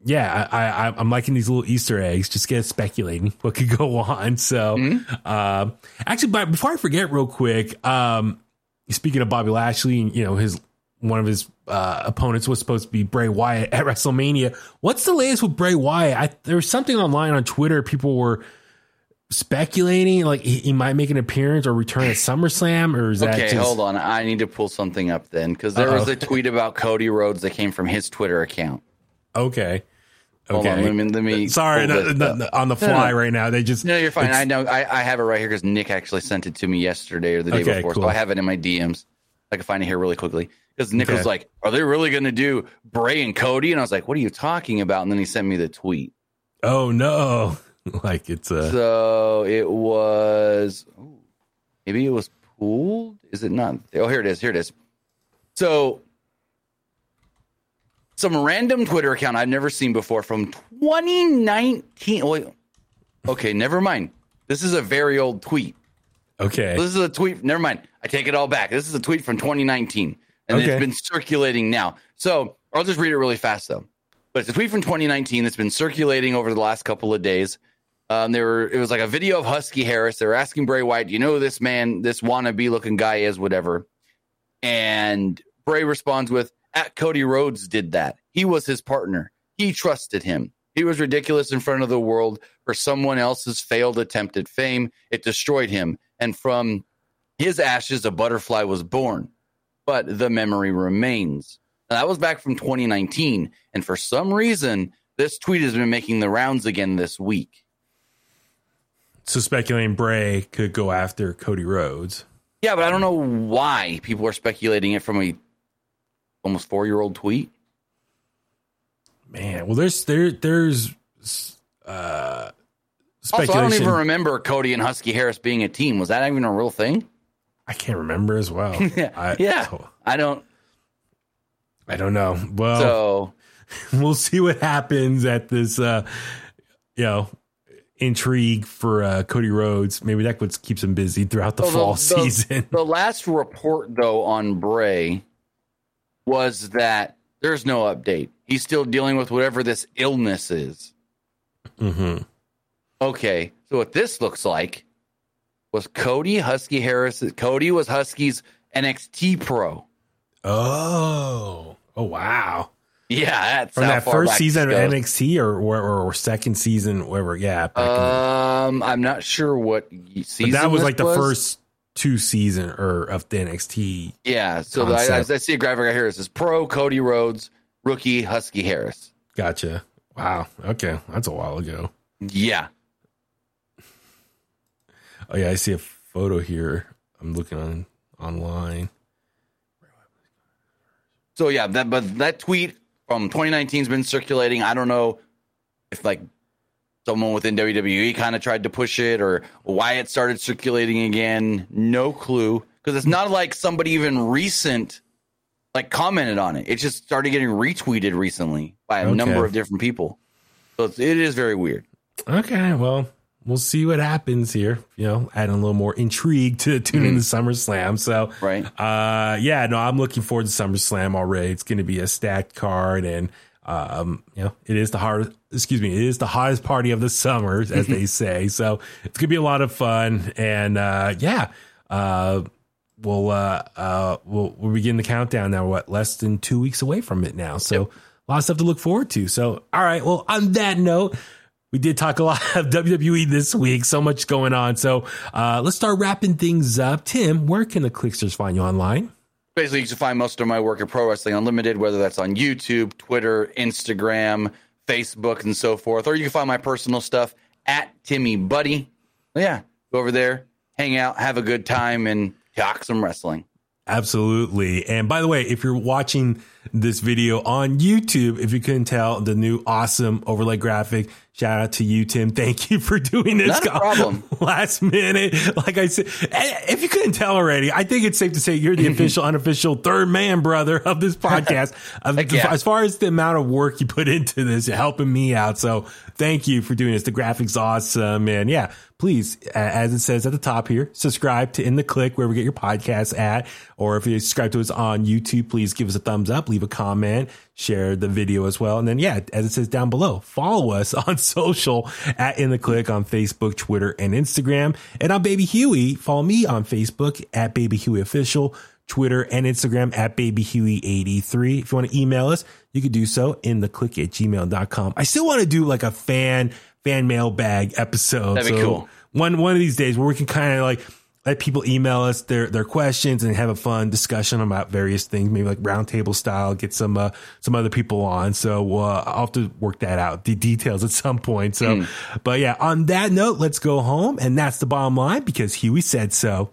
yeah, I, I, I'm liking these little Easter eggs. Just get speculating what could go on. So, mm-hmm. um, actually, but before I forget, real quick, um, speaking of Bobby Lashley, you know, his one of his uh, opponents was supposed to be Bray Wyatt at WrestleMania. What's the latest with Bray Wyatt? I, there was something online on Twitter. People were speculating like he, he might make an appearance or return at SummerSlam, or is that okay? Just... Hold on, I need to pull something up then, because there Uh-oh. was a tweet about Cody Rhodes that came from his Twitter account. Okay. Hold okay. on, let me, let me Sorry, no, no, no, on the fly no, no. right now. They just No, you're fine. I know. I, I have it right here because Nick actually sent it to me yesterday or the day okay, before. Cool. So I have it in my D Ms. I can find it here really quickly. Because Nick okay. was like, are they really going to do Bray and Cody? And I was like, what are you talking about? And then he sent me the tweet. Oh, no. Like it's a. So it was. Ooh, maybe it was pooled. Is it not? Oh, here it is. Here it is. So. Some random Twitter account I've never seen before from twenty nineteen. Wait, okay, never mind. This is a very old tweet. Okay. This is a tweet. Never mind. I take it all back. This is a tweet from twenty nineteen, and okay. it's been circulating now. So I'll just read it really fast, though. But it's a tweet from twenty nineteen that's been circulating over the last couple of days. Um, there were It was like a video of Husky Harris. They were asking Bray Wyatt, you know who this man, this wannabe-looking guy is, whatever. And Bray responds with, at Cody Rhodes did that. He was his partner. He trusted him. He was ridiculous in front of the world for someone else's failed attempt at fame. It destroyed him. And from his ashes, a butterfly was born. But the memory remains. And that was back from twenty nineteen. And for some reason, this tweet has been making the rounds again this week. So speculating Bray could go after Cody Rhodes. Yeah, but I don't know why people are speculating it from a almost four-year-old tweet, man. Well, there's there there's uh speculation. Also, I don't even remember Cody and Husky Harris being a team. Was that even a real thing? I can't remember as well. yeah, I, yeah. Oh, I don't. I don't know. Well, so we'll see what happens at this. Uh, you know, intrigue for uh, Cody Rhodes. Maybe that what keeps him busy throughout the so fall the, season. The, the last report though on Bray was that there's no update. He's still dealing with whatever this illness is. Mm-hmm. Okay, so what this looks like was Cody Husky Harris. Cody was Husky's N X T pro. Oh, oh wow. Yeah, that's from that first season of N X T or, or or second season, whatever. Yeah, back um, in the- I'm not sure what season. But that was like the was. first. Two season or of the N X T. Yeah, so I, I see a graphic right here. It says pro Cody Rhodes, rookie Husky Harris. Gotcha. Wow. Okay, that's a while ago. Yeah. Oh yeah, I see a photo here. I'm looking on online. So yeah, that but that tweet from twenty nineteen's been circulating. I don't know if like someone within W W E kind of tried to push it or why it started circulating again. No clue. Because it's not like somebody even recent like commented on it. It just started getting retweeted recently by a okay. number of different people. So it's, it is very weird. Okay, well, we'll see what happens here. You know, adding a little more intrigue to tune mm-hmm. in to SummerSlam. So, right. uh, yeah, no, I'm looking forward to SummerSlam already. It's going to be a stacked card and Um, you know, it is the hard, excuse me, it is the hottest party of the summer, as they say. So it's gonna be a lot of fun, and uh, yeah, uh, we'll uh, uh, we'll we'll begin the countdown now. We're what less than two weeks away from it now, so yep. a lot of stuff to look forward to. So, all right. Well, on that note, we did talk a lot of W W E this week. So much going on. So uh, let's start wrapping things up. Tim, where can the Clicksters find you online? Basically, you can find most of my work at Pro Wrestling Unlimited, whether that's on YouTube, Twitter, Instagram, Facebook, and so forth. Or you can find my personal stuff at Timmy Buddy. Yeah, go over there, hang out, have a good time, and talk some wrestling. Absolutely. And by the way, if you're watching this video on YouTube, if you couldn't tell, the new awesome overlay graphic. Shout out to you, Tim. Thank you for doing this. Not a problem. Last minute. Like I said, if you couldn't tell already, I think it's safe to say you're the official, unofficial third man brother of this podcast. Of the, yeah. As far as the amount of work you put into this, you're helping me out. So thank you for doing this. The graphic's awesome. And yeah, please, as it says at the top here, subscribe to In the Click, where we get your podcasts at. Or if you subscribe to us on YouTube, please give us a thumbs up, leave a comment, share the video as well. And then, yeah, as it says down below, follow us on social at In the Click on Facebook, Twitter, and Instagram. And on Baby Huey, follow me on Facebook at Baby Huey Official, Twitter, and Instagram at Baby Huey eighty-three. If you want to email us, you could do so in the click at gmail dot com. I still want to do like a fan, fan mailbag episode. That'd be so cool. One, one of these days where we can kind of like let people email us their, their questions and have a fun discussion about various things, maybe like roundtable style, get some, uh, some other people on. So, uh, I'll have to work that out, the details at some point. So, mm. but yeah, on that note, let's go home. And that's the bottom line because Huey said so.